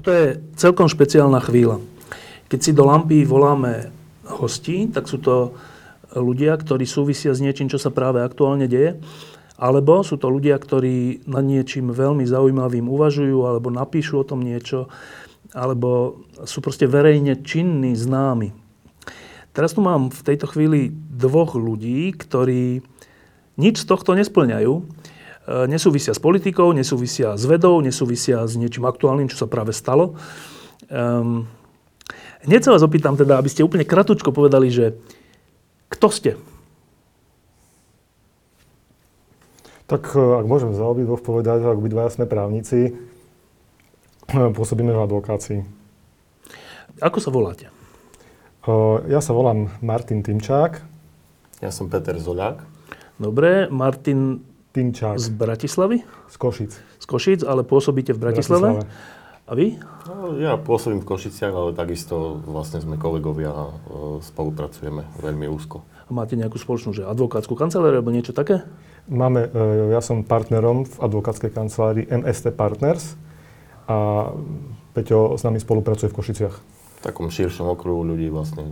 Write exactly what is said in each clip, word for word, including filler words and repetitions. To je celkom špeciálna chvíľa. Keď si do lampy voláme hosti, tak sú to ľudia, ktorí súvisia s niečím, čo sa práve aktuálne deje, alebo sú to ľudia, ktorí nad niečím veľmi zaujímavým uvažujú, alebo napíšu o tom niečo, alebo sú proste verejne činní, známi. Teraz tu mám v tejto chvíli dvoch ľudí, ktorí nič z tohto nesplňajú, nesúvisia s politikou, nesúvisia s vedou, nesúvisia s niečím aktuálnym, čo sa práve stalo. Um, hneď sa vás opýtam teda, aby ste úplne kratučko povedali, že kto ste? Tak ak môžem za obidvoch povedať, ak by dva jasné právnici, pôsobíme v advokácii. Ako sa voláte? Uh, ja sa volám Martin Týmčák. Ja som Peter Zoliak. Dobre, Martin Týmčák. Z Bratislavy? Z Košic. Z Košic, ale pôsobíte v Bratislave. Bratislave. A vy? No, ja pôsobím v Košiciach, ale takisto vlastne sme kolegovia a spolupracujeme veľmi úzko. A máte nejakú spoločnú, že advokátsku kanceláriu alebo niečo také? Máme, ja som partnerom v advokátskej kancelárii em es té Partners a Peťo s nami spolupracuje v Košiciach. V takom širšom okruhu ľudí vlastne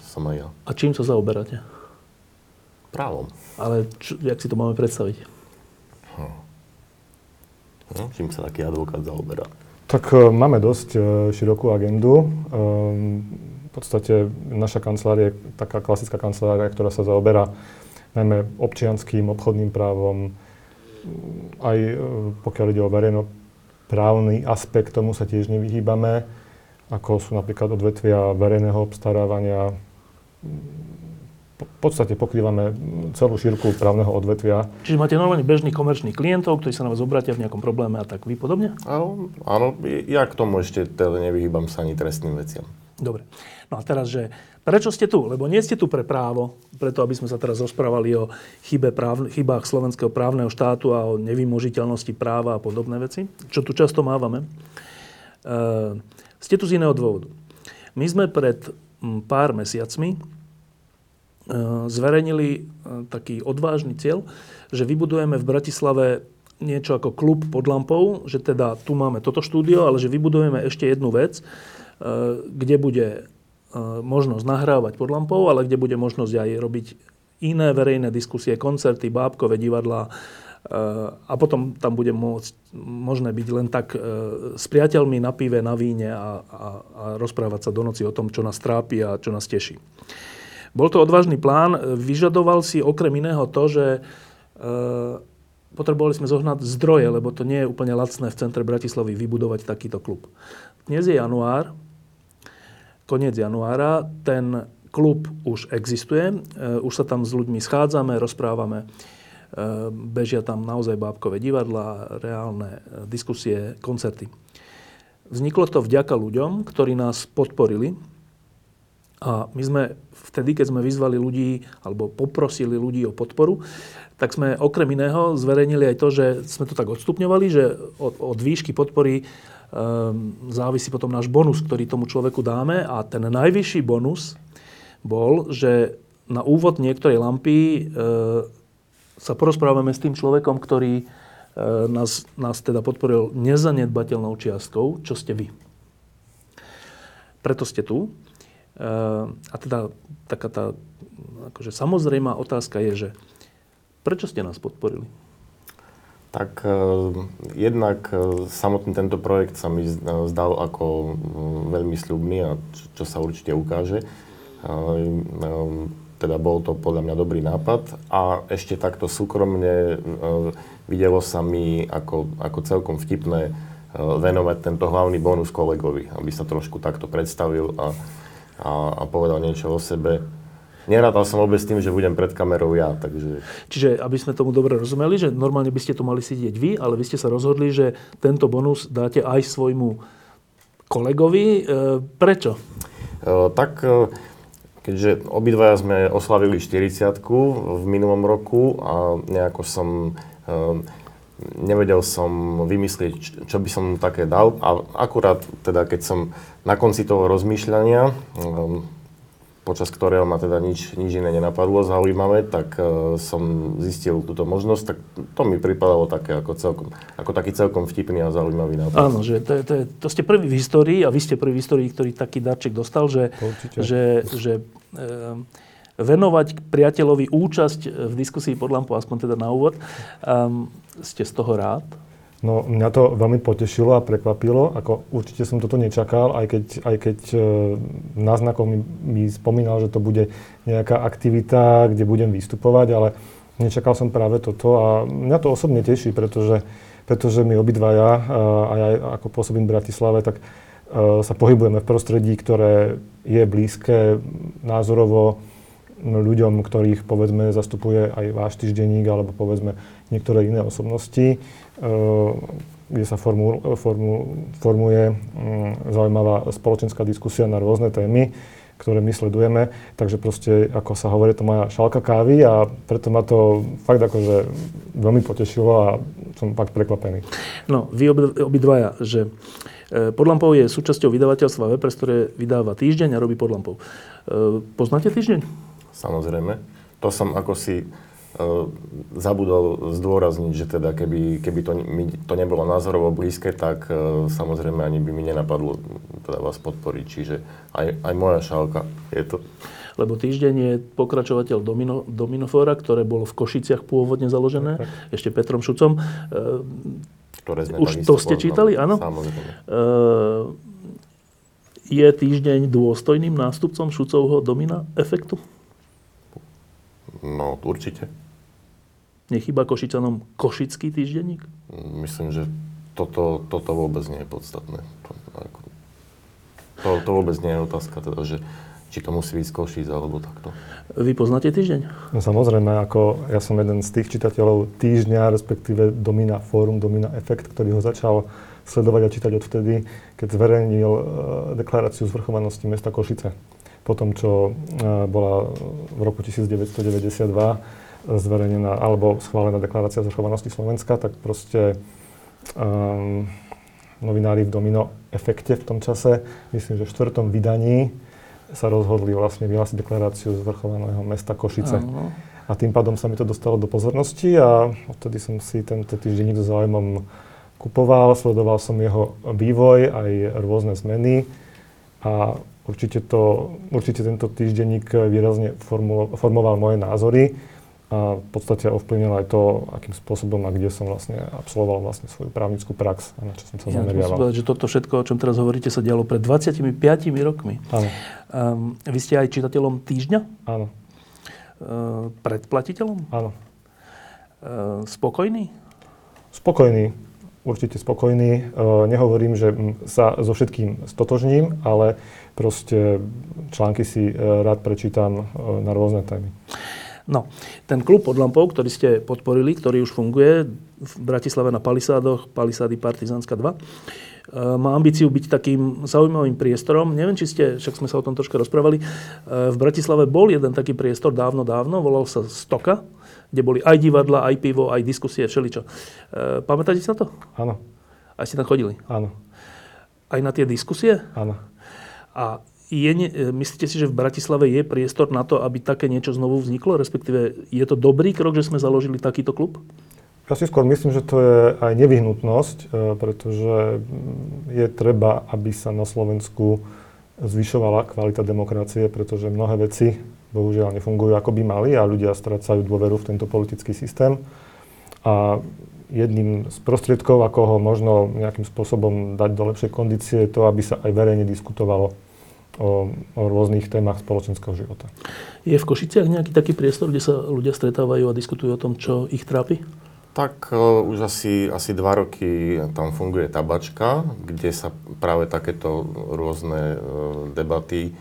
som aj ja. A čím sa zaoberáte? Právom. Ale č- jak si to máme predstaviť? Hm. No, čím sa taký advokát zaoberá? Tak e, máme dosť e, širokú agendu. E, v podstate naša kancelária je taká klasická kancelária, ktorá sa zaoberá najmä občianským, obchodným právom. Aj e, pokiaľ ide o verejnoprávny aspekt, tomu sa tiež nevyhýbame. Ako sú napríklad odvetvia verejného obstarávania. V podstate pokrývame celú šírku právneho odvetvia. Čiže máte normálne bežných komerčných klientov, ktorí sa na vás obrátia v nejakom probléme a tak vy podobne? Áno, áno, ja k tomu ešte teda nevyhýbam sa ani trestným veciam. Dobre. No a teraz, že prečo ste tu? Lebo nie ste tu pre právo, preto aby sme sa teraz rozprávali o chybe práv, chybách slovenského právneho štátu a o nevymožiteľnosti práva a podobné veci, čo tu často mávame. Uh, ste tu z iného dôvodu. My sme pred m, pár mesiacmi zverejnili taký odvážny cieľ, že vybudujeme v Bratislave niečo ako klub pod lampou, že teda tu máme toto štúdio, ale že vybudujeme ešte jednu vec, kde bude možnosť nahrávať pod lampou, ale kde bude možnosť aj robiť iné verejné diskusie, koncerty, bábkové divadlá a potom tam bude môcť, možné byť len tak s priateľmi na pive, na víne a, a, a rozprávať sa do noci o tom, čo nás trápi a čo nás teší. Bol to odvážny plán, vyžadoval si okrem iného to, že e, potrebovali sme zohnať zdroje, lebo to nie je úplne lacné v centre Bratislavy vybudovať takýto klub. Dnes je január, koniec januára, ten klub už existuje, e, už sa tam s ľuďmi schádzame, rozprávame, e, bežia tam naozaj bábkové divadlá, reálne diskusie, koncerty. Vzniklo to vďaka ľuďom, ktorí nás podporili. A my sme vtedy, keď sme vyzvali ľudí, alebo poprosili ľudí o podporu, tak sme okrem iného zverejnili aj to, že sme to tak odstupňovali, že od, od výšky podpory um, závisí potom náš bonus, ktorý tomu človeku dáme. A ten najvyšší bonus bol, že na úvod niektorej lampy uh, sa porozprávame s tým človekom, ktorý uh, nás, nás teda podporil nezanedbateľnou čiastkou, čo ste vy. Preto ste tu. A teda taká tá akože samozrejmá otázka je, že prečo ste nás podporili? Tak eh, jednak eh, samotný tento projekt sa mi zdal ako eh, veľmi sľubný a čo, čo sa určite ukáže. Eh, eh, teda bol to podľa mňa dobrý nápad a ešte takto súkromne eh, videlo sa mi ako, ako celkom vtipné eh, venovať tento hlavný bonus kolegovi, aby sa trošku takto predstavil a A, a povedal niečo o sebe. Nerátal som vôbec tým, že budem pred kamerou ja, takže... Čiže, aby sme tomu dobre rozumeli, že normálne by ste to mali sedieť vy, ale vy ste sa rozhodli, že tento bonus dáte aj svojmu kolegovi. Prečo? Tak, keďže obidvaja sme oslavili štyridsiatku v minulom roku a nejako som... Nevedel som vymyslieť, čo by som mu také dal. A akurát, teda, keď som na konci toho rozmýšľania, počas ktorého ma teda nič, nič iné nenapadlo zaujímavé, tak som zistil túto možnosť, tak to mi pripadalo také ako, celkom, ako taký celkom vtipný a zaujímavý nápad. Áno, že to, to, to ste prvý v histórii, a vy ste prvý v histórii, ktorý taký darček dostal, že... že, že e- venovať priateľovi účasť v diskusii pod lampou, aspoň teda na úvod. Um, ste z toho rád? No, mňa to veľmi potešilo a prekvapilo. Ako, určite som toto nečakal, aj keď, aj keď e, náznakov mi, mi spomínal, že to bude nejaká aktivita, kde budem vystupovať, ale nečakal som práve toto a mňa to osobne teší, pretože, pretože my obidvaja, a ja ako pôsobím v Bratislave, tak e, sa pohybujeme v prostredí, ktoré je blízke názorovo ľuďom, ktorých, povedzme, zastupuje aj váš týždenník, alebo, povedzme, niektoré iné osobnosti, kde sa formu, formu, formuje zaujímavá spoločenská diskusia na rôzne témy, ktoré my sledujeme. Takže proste, ako sa hovorí, to moja šálka kávy a preto ma to fakt akože veľmi potešilo a som fakt prekvapený. No, vy obidvaja, že Pod lampou je súčasťou vydavateľstva W Press, ktoré vydáva Týždeň a robí Pod lampou. Poznáte Týždeň? Samozrejme. To som ako si e, zabudol zdôrazniť, že teda keby, keby to, mi to nebolo názorovo blízke, tak e, samozrejme ani by mi nenapadlo teda vás podporiť. Čiže aj, aj moja šálka je to. Lebo Týždeň je pokračovateľ domino, Dominofóra, ktoré bolo v Košiciach pôvodne založené, tak, tak. Ešte Petrom Šucom. E, Ktoré sme Už to ste poznali. Čítali, áno? Samozrejme. E, je Týždeň dôstojným nástupcom Šucovho Domina Efektu? No, určite. Nechýba Košičanom košický týždenník? Myslím, že toto, toto vôbec nie je podstatné. To, ako, to, to vôbec nie je otázka, teda, že či to musí ísť Košic, alebo takto. Vy poznáte Týždeň? No samozrejme, ako ja som jeden z tých čitateľov Týždňa, respektíve Domina Fórum, Domina Efekt, ktorý ho začal sledovať a čítať odvtedy, keď zverejnil uh, deklaráciu zvrchovanosti mesta Košice. Po tom, čo bola v roku devätnásťstodeväťdesiatdva zverejnená alebo schválená deklarácia zvrchovanosti Slovenska, tak proste um, novinári v Domino Efekte v tom čase, myslím, že v štvrtom vydaní sa rozhodli vlastne vyhlásiť deklaráciu zvrchovaného mesta Košice. Ano. A tým pádom sa mi to dostalo do pozornosti a odtedy som si tento týždenník so záujmom kupoval, sledoval som jeho vývoj, aj rôzne zmeny a Určite, to, určite tento týždenník výrazne formu, formoval moje názory a v podstate ovplyvnil aj to, akým spôsobom a kde som vlastne absolvoval vlastne svoju právnickú prax a na čo som sa ja zameriaval. Ja musím povedať, že toto všetko, o čom teraz hovoríte, sa dialo pred dvadsaťpäť rokmi. Áno. Um, vy ste aj čitateľom Týždňa? Áno. Uh, predplatiteľom? Áno. Uh, spokojný? Spokojný. Určite spokojný. Uh, nehovorím, že sa so všetkým stotožním, ale proste články si rád prečítam na rôzne témy. No, ten klub Pod lampou, ktorý ste podporili, ktorý už funguje v Bratislave na Palisádoch, Palisády Partizánska dva, má ambíciu byť takým zaujímavým priestorom. Neviem, či ste, však sme sa o tom troška rozprávali, v Bratislave bol jeden taký priestor dávno, dávno, volal sa Stoka, kde boli aj divadla, aj pivo, aj diskusie, všeličo. Pamätáte si na to? Áno. Aj ste tam chodili? Áno. Aj na tie diskusie? Áno. A je, myslíte si, že v Bratislave je priestor na to, aby také niečo znovu vzniklo? Respektíve, je to dobrý krok, že sme založili takýto klub? Ja si skôr myslím, že to je aj nevyhnutnosť, pretože je treba, aby sa na Slovensku zvyšovala kvalita demokracie, pretože mnohé veci bohužiaľ nefungujú, ako by mali a ľudia strácajú dôveru v tento politický systém. A jedným z prostriedkov, ako ho možno nejakým spôsobom dať do lepšej kondície, je to, aby sa aj verejne diskutovalo o, o rôznych témach spoločenského života. Je v Košiciach nejaký taký priestor, kde sa ľudia stretávajú a diskutujú o tom, čo ich trápi? Tak uh, už asi, asi dva roky tam funguje tabačka, kde sa práve takéto rôzne uh, debaty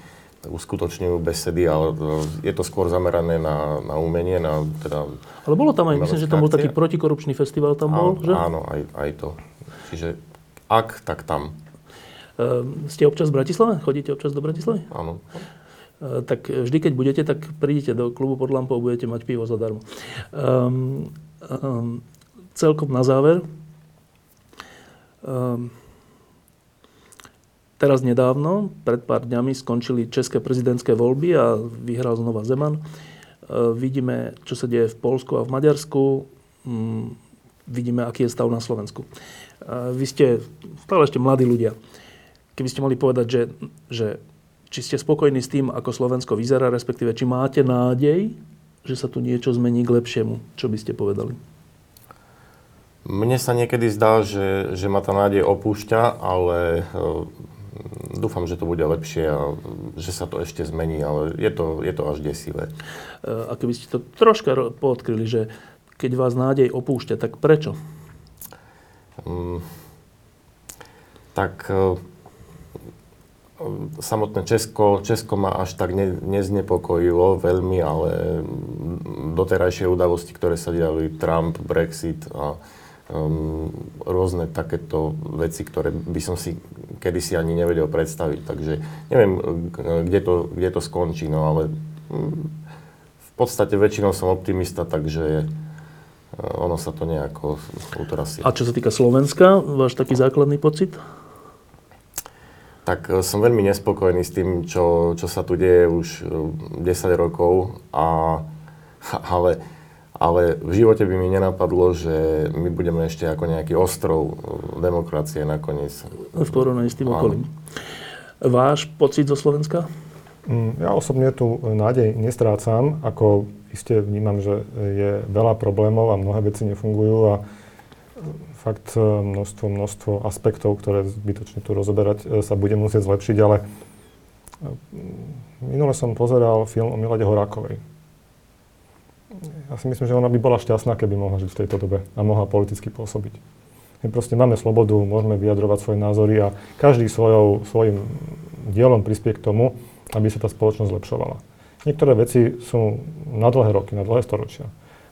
uskutočňujú besedy, ale je to skôr zamerané na, na umenie, na teda... Ale bolo tam aj, myslím, že tam bol taký protikorupčný festival tam bol, áno, že? Áno, aj, aj to. Čiže ak, tak tam. E, ste občas v Bratislave? Chodíte občas do Bratislavy? Áno. E, tak vždy, keď budete, tak prídete do klubu Pod lampou, budete mať pivo zadarmo. Um, um, celkom na záver. Um, Teraz nedávno, pred pár dňami, skončili české prezidentské voľby a vyhral znova Zeman. Vidíme, čo sa deje v Poľsku a v Maďarsku. Vidíme, aký je stav na Slovensku. Vy ste stále ešte mladí ľudia. Keby ste mohli povedať, že, že či ste spokojní s tým, ako Slovensko vyzerá, respektíve či máte nádej, že sa tu niečo zmení k lepšiemu, čo by ste povedali? Mne sa niekedy zdá, že, že ma tá nádej opúšťa, ale... Dúfam, že to bude lepšie a že sa to ešte zmení, ale je to, je to až desivé. A keby ste to troška poodkryli, že keď vás nádej opúšťa, tak prečo? Um, tak um, samotné Česko, Česko ma až tak ne, neznepokojilo veľmi, ale doterajšie udalosti, ktoré sa diali, Trump, Brexit a Um, rôzne takéto veci, ktoré by som si kedysi ani nevedel predstaviť. Takže neviem, kde to, kde to skončí, no ale um, v podstate väčšinou som optimista, takže um, ono sa to nejako utrasie. A čo sa týka Slovenska, váš taký základný pocit? Tak som veľmi nespokojný s tým, čo, čo sa tu deje už desať rokov, a, ale Ale v živote by mi nenapadlo, že my budeme ešte ako nejaký ostrov demokracie nakoniec. V porovnaní s tým okolím. Váš pocit zo Slovenska? Ja osobne tu nádej nestrácam. Ako iste vnímam, že je veľa problémov a mnohé veci nefungujú a fakt množstvo, množstvo aspektov, ktoré zbytočne tu rozoberať, sa bude musieť zlepšiť, ale minule som pozeral film o Milade Horákovej. Ja si myslím, že ona by bola šťastná, keby mohla žiť v tejto dobe a mohla politicky pôsobiť. My proste máme slobodu, môžeme vyjadrovať svoje názory a každý svojou, svojim dielom prispie k tomu, aby sa tá spoločnosť zlepšovala. Niektoré veci sú na dlhé roky, na dlhé storočia.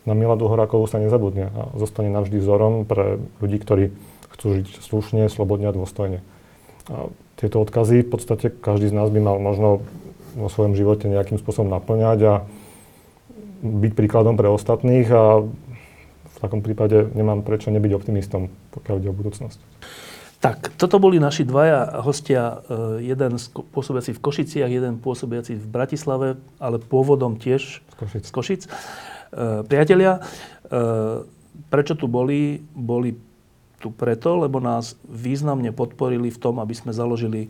Na Miladu Horákovú sa nezabudne a zostane navždy vzorom pre ľudí, ktorí chcú žiť slušne, slobodne a dôstojne. A tieto odkazy v podstate každý z nás by mal možno vo svojom živote nejakým spôsobom naplňať a byť príkladom pre ostatných a v takom prípade nemám prečo nebyť optimistom, pokiaľ ide o budúcnosť. Tak, toto boli naši dvaja hostia, jeden pôsobiaci v Košiciach, jeden pôsobiaci v Bratislave, ale pôvodom tiež z Košic. Z Košic. Priatelia, prečo tu boli? Boli tu preto, lebo nás významne podporili v tom, aby sme založili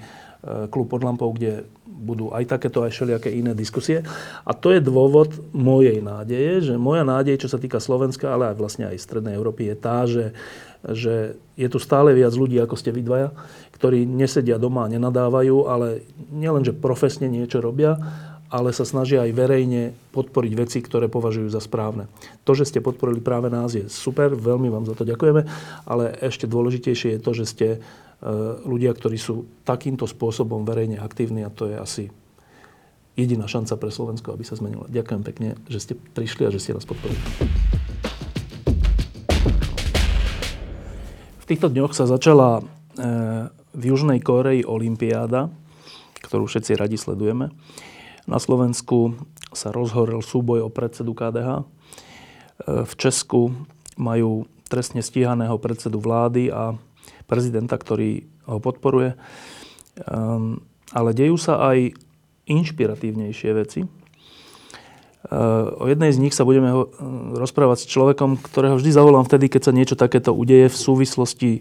klub Pod lampou, kde budú aj takéto, aj všelijaké iné diskusie. A to je dôvod mojej nádeje, že moja nádej, čo sa týka Slovenska, ale aj vlastne aj Strednej Európy, je tá, že, že je tu stále viac ľudí, ako ste vy dvaja, ktorí nesedia doma a nenadávajú, ale nielenže profesne niečo robia, ale sa snažia aj verejne podporiť veci, ktoré považujú za správne. To, že ste podporili práve nás, je super, veľmi vám za to ďakujeme, ale ešte dôležitejšie je to, že ste ľudia, ktorí sú takýmto spôsobom verejne aktívni, a to je asi jediná šanca pre Slovensko, aby sa zmenilo. Ďakujem pekne, že ste prišli a že ste nás podporili. V týchto dňoch sa začala v Južnej Kórei olympiáda, ktorú všetci radi sledujeme. Na Slovensku sa rozhorel súboj o predsedu ká dé há. V Česku majú trestne stíhaného predsedu vlády a prezidenta, ktorý ho podporuje. Um, ale dejú sa aj inšpiratívnejšie veci. Uh, o jednej z nich sa budeme ho, uh, rozprávať s človekom, ktorého vždy zavolám vtedy, keď sa niečo takéto udeje v súvislosti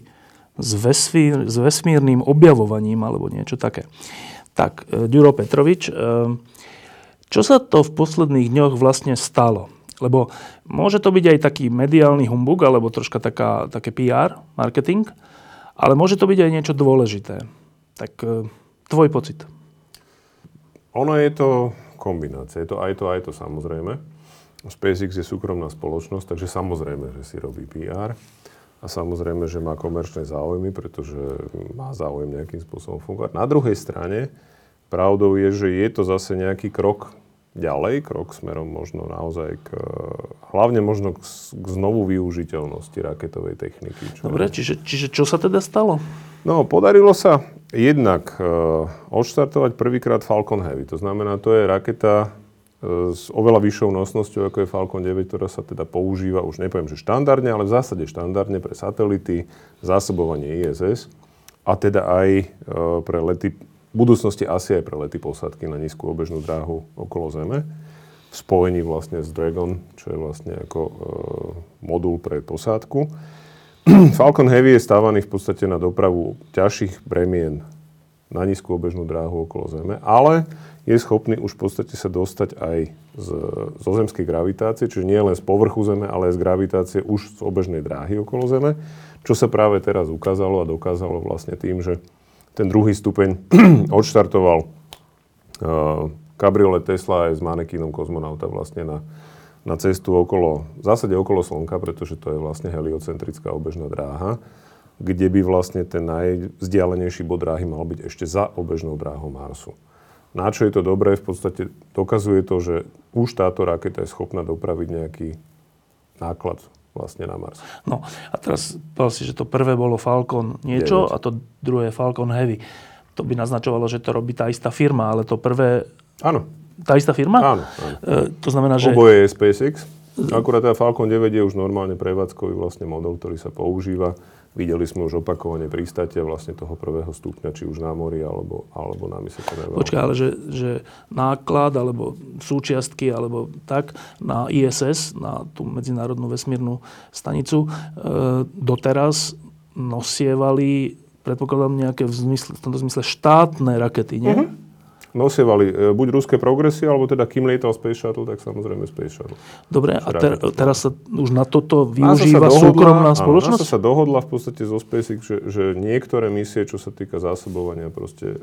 s, vesmír, s vesmírnym objavovaním alebo niečo také. Tak, uh, Ďuro Petrovič, uh, čo sa to v posledných dňoch vlastne stalo? Lebo môže to byť aj taký mediálny humbug, alebo troška taká, také pé er, marketing, ale môže to byť aj niečo dôležité. Tak tvoj pocit. Ono je to kombinácia. Je to aj to, aj to samozrejme. SpaceX je súkromná spoločnosť, takže samozrejme, že si robí pé er. A samozrejme, že má komerčné záujmy, pretože má záujem nejakým spôsobom fungovať. Na druhej strane Pravdou je, že je to zase nejaký krok ďalej, krok smerom možno naozaj k, hlavne možno k, k znovu využiteľnosti raketovej techniky. Čo Dobre, čiže, čiže čo sa teda stalo? No, podarilo sa jednak e, odštartovať prvýkrát Falcon Heavy. To znamená, to je raketa e, s oveľa vyššou nosnosťou, ako je Falcon deväť, ktorá sa teda používa, už nepoviem, že štandardne, ale v zásade štandardne pre satelity, zásobovanie I S S a teda aj e, pre lety v budúcnosti asi aj pre lety posádky na nízku obežnú dráhu okolo Zeme. V spojení vlastne s Dragon, čo je vlastne ako e, modul pre posádku. Falcon Heavy je stávaný v podstate na dopravu ťažších bremien na nízku obežnú dráhu okolo Zeme, ale je schopný už v podstate sa dostať aj z, zo zemskej gravitácie, čiže nie len z povrchu Zeme, ale aj z gravitácie už z obežnej dráhy okolo Zeme, čo sa práve teraz ukázalo a dokázalo vlastne tým, že ten druhý stupeň odštartoval uh, Cabriolet Tesla aj s manekínom kozmonauta vlastne na, na cestu okolo, v zásade okolo Slnka, pretože to je vlastne heliocentrická obežná dráha, kde by vlastne ten najvzdialenejší bod dráhy mal byť ešte za obežnou dráhou Marsu. Na čo je to dobré? V podstate dokazuje to, že už táto raketa je schopná dopraviť nejaký náklad vlastne na Mars. No a teraz povedal si, že to prvé bolo Falcon niečo deväť. A to druhé Falcon Heavy. To by naznačovalo, že to robí tá istá firma, ale to prvé... Áno. Tá istá firma? Áno. áno. E, to znamená, že... Oboje je SpaceX. Akurát tá Falcon deväť je už normálne prevádzkový vlastne model, ktorý sa používa. Videli sme už opakovane pristátia vlastne toho prvého stupňa, či už na mori, alebo, alebo na mysle. Počkaj, ale že, že náklad, alebo súčiastky, alebo tak, na I S S, na tú medzinárodnú vesmírnu stanicu, e, doteraz nosievali, predpokladám, nejaké v, zmysle, v tomto zmysle štátne rakety, nie? Uh-huh. Nosievali buď ruské progresy, alebo teda kým lietal Space Shuttle, tak samozrejme Space Shuttle. Dobre, a ter, teraz sa už na toto využíva NASA dohodla, súkromná spoločnosť? NASA sa dohodla v podstate zo SpaceX, že, že niektoré misie, čo sa týka zásobovania, proste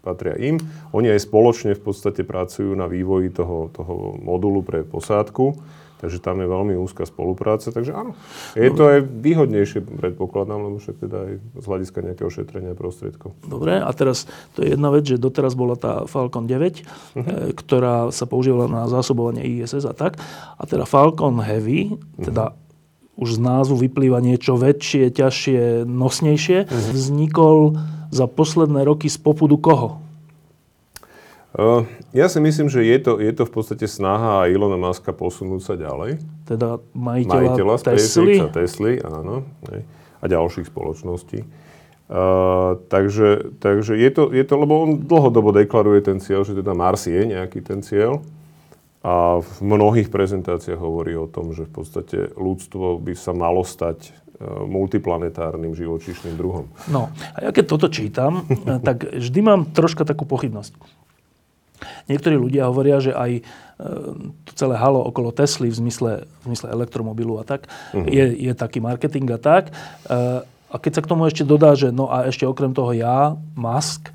patria im. Oni aj spoločne v podstate pracujú na vývoji toho, toho modulu pre posádku. Takže tam je veľmi úzka spolupráca, takže áno. Je Dobre. To aj výhodnejšie, predpokladám, lebo však teda aj z hľadiska nejakého šetrenia prostriedkov. Dobre, a teraz to je jedna vec, že doteraz bola tá Falcon deväť, uh-huh. e, ktorá sa používala na zásobovanie I S S a tak. A teda Falcon Heavy, teda uh-huh. už z názvu vyplýva niečo väčšie, ťažšie, nosnejšie, uh-huh. vznikol za posledné roky z popudu koho? Uh, ja si myslím, že je to, je to v podstate snaha Elona Muska posunúť sa ďalej. Teda majiteľa, majiteľa Tesly. A Tesly, áno. A ďalších spoločností. Uh, takže, takže je, to, je to, lebo on dlhodobo deklaruje ten cieľ, že teda Mars je nejaký ten cieľ. A v mnohých prezentáciách hovorí o tom, že v podstate ľudstvo by sa malo stať multiplanetárnym živočíšnym druhom. No, a ja keď toto čítam, tak vždy mám troška takú pochybnosť. Niektorí ľudia hovoria, že aj to celé halo okolo Tesly v zmysle, v zmysle elektromobilu a tak, uh-huh. je, je taký marketing a tak. A keď sa k tomu ešte dodá, že no a ešte okrem toho ja, Musk,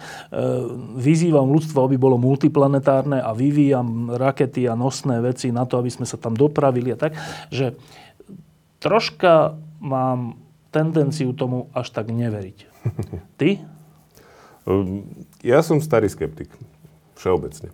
vyzývam ľudstvo, aby bolo multiplanetárne a vyvíjam rakety a nosné veci na to, aby sme sa tam dopravili a tak, že troška mám tendenciu tomu až tak neveriť. Ty? Ja som starý skeptik. Všeobecne.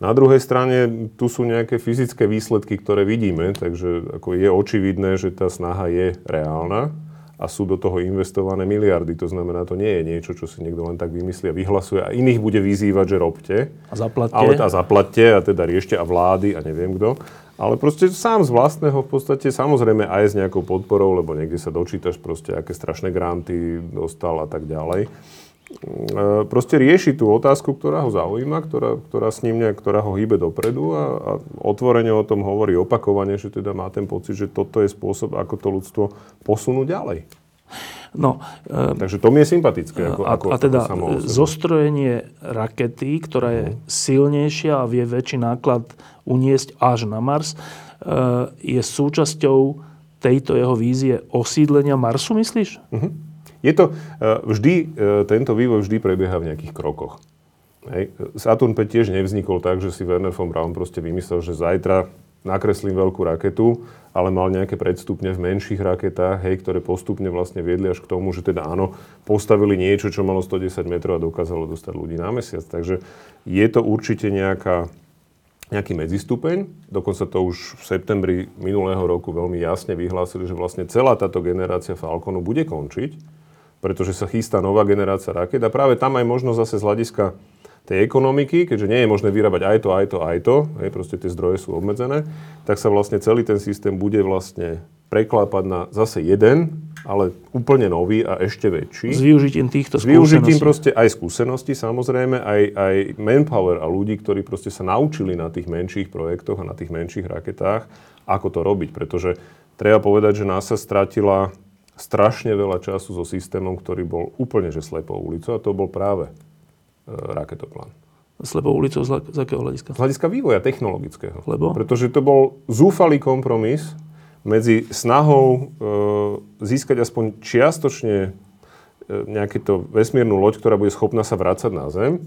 Na druhej strane, tu sú nejaké fyzické výsledky, ktoré vidíme, takže ako je očividné, že tá snaha je reálna a sú do toho investované miliardy. To znamená, to nie je niečo, čo si niekto len tak vymyslí a vyhlasuje a iných bude vyzývať, že robte. A zaplatte. Ale a zaplatte a teda riešte a vlády a neviem kto. Ale proste sám z vlastného v podstate, samozrejme aj s nejakou podporou, lebo niekde sa dočítaš proste, aké strašné granty dostal a tak ďalej. Proste rieši tú otázku, ktorá ho zaujíma, ktorá, ktorá s ním nejak, ktorá ho hýbe dopredu a, a otvorene o tom hovorí opakovane, že teda má ten pocit, že toto je spôsob, ako to ľudstvo posunú ďalej. No, takže to mi je sympatické. Ako, a, ako a teda zostrojenie rakety, ktorá je uh-huh. silnejšia a vie väčší náklad uniesť až na Mars, je súčasťou tejto jeho vízie osídlenia Marsu, myslíš? Uh-huh. Je to, vždy, tento vývoj vždy prebieha v nejakých krokoch. Hej. Saturn päť tiež nevznikol tak, že si Werner von Braun proste vymyslel, že zajtra nakreslím veľkú raketu, ale mal nejaké predstupne v menších raketách, hej, ktoré postupne vlastne viedli až k tomu, že teda áno, postavili niečo, čo malo stodesať metrov a dokázalo dostať ľudí na mesiac. Takže je to určite nejaká, nejaký medzistupeň. Dokonca to už v septembri minulého roku veľmi jasne vyhlásili, že vlastne celá táto generácia Falconu bude končiť, pretože sa chystá nová generácia raket a práve tam aj možno zase z hľadiska tej ekonomiky, keďže nie je možné vyrábať aj to, aj to, aj to, hej, proste tie zdroje sú obmedzené, tak sa vlastne celý ten systém bude vlastne preklápať na zase jeden, ale úplne nový a ešte väčší. S využitím týchto skúseností. S využitím proste aj skúsenosti, samozrejme, aj, aj manpower a ľudí, ktorí proste sa naučili na tých menších projektoch a na tých menších raketách, ako to robiť, pretože treba povedať, že NASA stratila strašne veľa času so systémom, ktorý bol úplne že slepou ulicou a to bol práve raketoplán. Slepou ulicou z, z akého hľadiska? Z hľadiska vývoja technologického. Lebo? Pretože to bol zúfalý kompromis medzi snahou e, získať aspoň čiastočne e, nejakú to vesmírnu loď, ktorá bude schopná sa vrácať na Zem.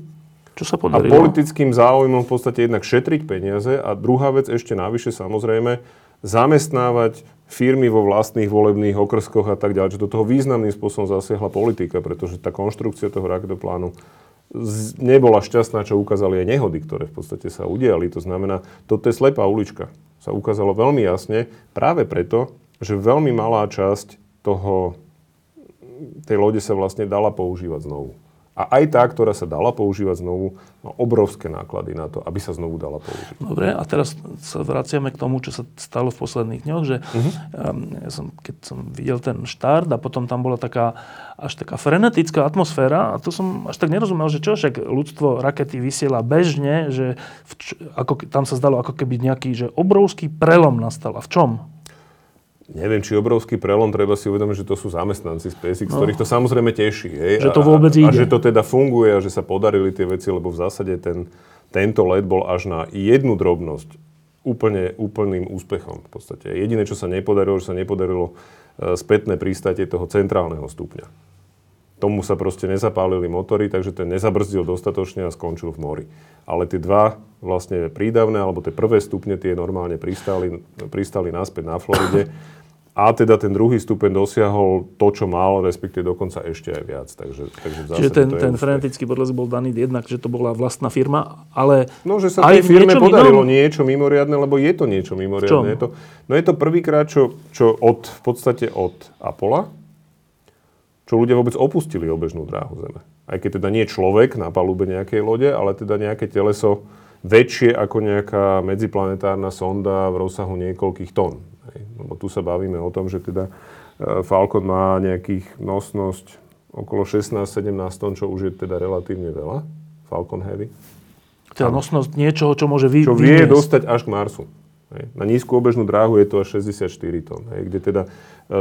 Čo sa podarilo? A politickým záujmom v podstate jednak šetriť peniaze a druhá vec ešte navyše samozrejme zamestnávať firmy vo vlastných volebných okrskoch a tak ďalej. Čo do toho významným spôsobom zasiahla politika, pretože tá konštrukcia toho raketoplánu nebola šťastná, čo ukázali aj nehody, ktoré v podstate sa udiali. To znamená, toto je slepá ulička. Sa ukázalo veľmi jasne práve preto, že veľmi malá časť toho, tej lode sa vlastne dala používať znovu. A aj tá, ktorá sa dala používať znovu, má obrovské náklady na to, aby sa znovu dala používať. Dobre, a teraz sa vraciame k tomu, čo sa stalo v posledných dňoch, že uh-huh. ja som, keď som videl ten štart a potom tam bola taká až taká frenetická atmosféra a to som až tak nerozumel, že čo však ľudstvo rakety vysiela bežne, že v, ako, tam sa zdalo ako keby nejaký, že obrovský prelom nastal. A v čom? Neviem, či obrovský prelom, treba si uvedomiť, že to sú zamestnanci SpaceX, no, ktorých to samozrejme teší. Hej? Že to vôbec ide. A že to teda funguje a že sa podarili tie veci, lebo v zásade ten, tento let bol až na jednu drobnosť úplne, úplným úspechom v podstate. Jediné, čo sa nepodarilo, že sa nepodarilo spätné pristátie toho centrálneho stupňa. Tomu sa proste nezapálili motory, takže ten nezabrzdil dostatočne a skončil v mori. Ale tie dva vlastne prídavné, alebo tie prvé stupne, tie normálne pristáli, pristáli naspäť na Floride. A teda ten druhý stupeň dosiahol to, čo mal, respektíve dokonca ešte aj viac. Takže, takže čiže ten, ten frenetický podľaz bol daný jednak, že to bola vlastná firma, ale... No, že sa tej firme podarilo inom? Niečo mimoriadne, lebo je to niečo mimoriadne. Je to, no je to prvýkrát, čo, čo od, v podstate od Apolla, čo ľudia vôbec opustili obežnú dráhu Zeme. Aj keď teda nie človek na palube nejakej lode, ale teda nejaké teleso väčšie ako nejaká medziplanetárna sonda v rozsahu niekoľkých tón. Lebo tu sa bavíme o tom, že teda Falcon má nejakých nosnosť okolo šestnásť sedemnásť tón, čo už je teda relatívne veľa. Falcon Heavy. Teda nosnosť niečoho, čo môže vy... Čo vie vyniesť. Dostať až k Marsu. Na nízku obežnú dráhu je to až šesťdesiatštyri tón. Kde teda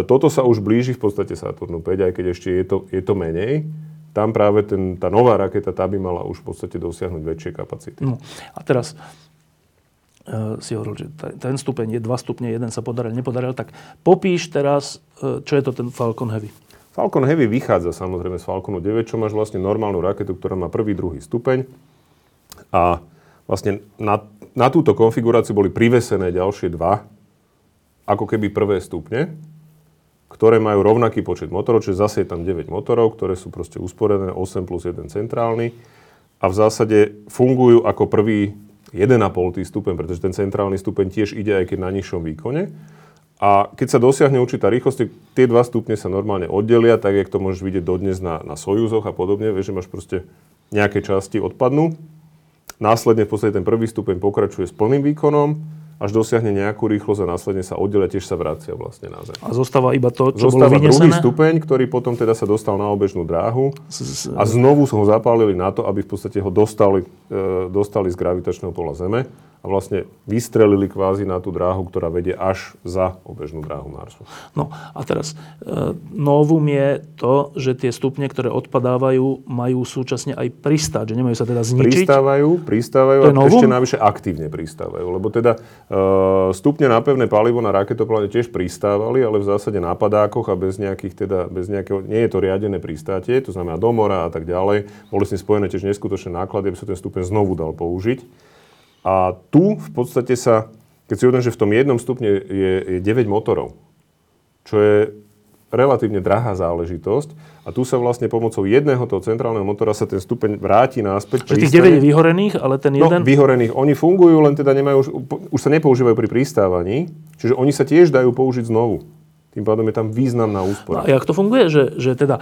toto sa už blíži v podstate Saturnu päť, aj keď ešte je to, je to menej. Tam práve ten, tá nová raketa, tá by mala už v podstate dosiahnuť väčšie kapacity. No, a teraz... si hovoril, že ten stupeň je dva stupne, jeden sa podaril, nepodaril, tak popíš teraz, čo je to ten Falcon Heavy. Falcon Heavy vychádza samozrejme z Falconu deväť, čo máš vlastne normálnu raketu, ktorá má prvý, druhý stupeň a vlastne na, na túto konfiguráciu boli privesené ďalšie dva, ako keby prvé stupne, ktoré majú rovnaký počet motorov, čiže zase je tam deväť motorov, ktoré sú proste usporené, osem plus jeden centrálny a v zásade fungujú ako prvý jeden a pol stupeň, pretože ten centrálny stupeň tiež ide aj keď na nižšom výkone. A keď sa dosiahne určitá rýchlosť, tie dva stupne sa normálne oddelia, tak jak to môžeš vidieť dodnes na, na Sojuzoch a podobne, vieš, že máš proste nejaké časti odpadnú. Následne v podstate ten prvý stupeň pokračuje s plným výkonom, až dosiahne nejakú rýchlosť a následne sa oddelia, tiež sa vracia vlastne na Zem. A zostáva iba to, čo zostáva bolo vynesené? Zostáva druhý stupeň, ktorý potom teda sa dostal na obežnú dráhu z, z... a znovu ho zapálili na to, aby v podstate ho dostali, e, dostali z gravitačného pola Zeme a vlastne vystrelili kvázi na tú dráhu, ktorá vedie až za obežnú dráhu Marsu. No a teraz, e, novum je to, že tie stupne, ktoré odpadávajú, majú súčasne aj pristáť, že nemajú sa teda zničiť? Pristávajú, pristávajú a novum? Ešte najvyššie aktívne pristávajú, lebo teda Uh, stupne na pevné palivo na raketopláne tiež pristávali, ale v zásade na padákoch a bez nejakých, teda, bez nejakého, nie je to riadené pristátie, to znamená do mora a tak ďalej. Boli s tým spojené tiež neskutočné náklady, aby sa ten stupeň znovu dal použiť. A tu v podstate sa Keď si uvedom, že v tom jednom stupne je, je deväť motorov, čo je relatívne drahá záležitosť a tu sa vlastne pomocou jedného toho centrálneho motora sa ten stupeň vráti náspäť. Čiže tých deväť je vyhorených, ale ten jeden... No, vyhorených. Oni fungujú, len teda nemajú, už sa nepoužívajú pri pristávaní, čiže oni sa tiež dajú použiť znovu. Tým pádom je tam významná úspora. No a jak to funguje? Že, že teda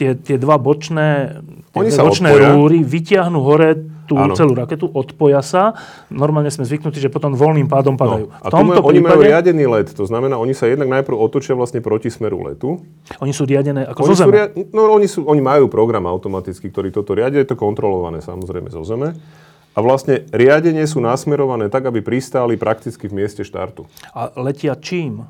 tie, tie dva bočné, tie bočné rúry vytiahnu hore tú Áno. celú raketu, odpoja sa. Normálne sme zvyknutí, že potom voľným pádom padajú. No. A tu majú, prípade... oni majú riadený let. To znamená, oni sa jednak najprv otočia vlastne proti smeru letu. Oni sú riadené ako oni zo Zeme? Ria... No, oni, sú, oni majú program automaticky, ktorý toto riadia. Je to kontrolované samozrejme zo Zeme. A vlastne riadenie sú nasmerované tak, aby pristáli prakticky v mieste štartu. A letia čím?